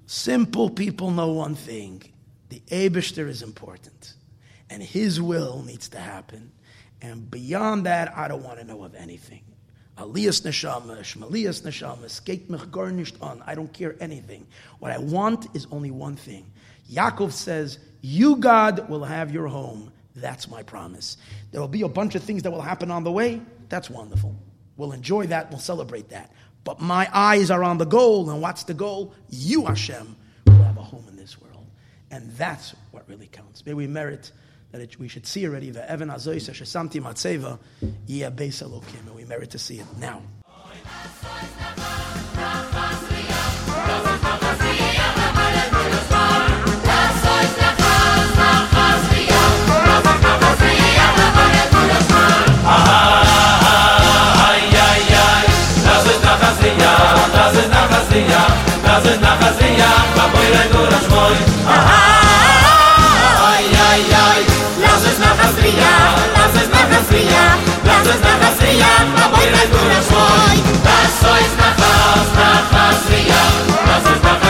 Simple people know one thing. The Eibishter is important. And His will needs to happen. And beyond that, I don't want to know of anything. Aliyas neshama, shmaliyas neshama, skeit mich gar nicht an. I don't care anything. What I want is only one thing. Yaakov says, you, God, will have your home. That's my promise. There will be a bunch of things that will happen on the way. That's wonderful. We'll enjoy that. We'll celebrate that. But my eyes are on the goal, and what's the goal? You, Hashem, will have a home in this world. And that's what really counts. May we merit that we should see already the Evan Azoisa Shesamti Matseva, Yeh Beis Elokim. May we merit to see it now. Das ist nach Hasria, das ist nach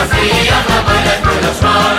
Hasria,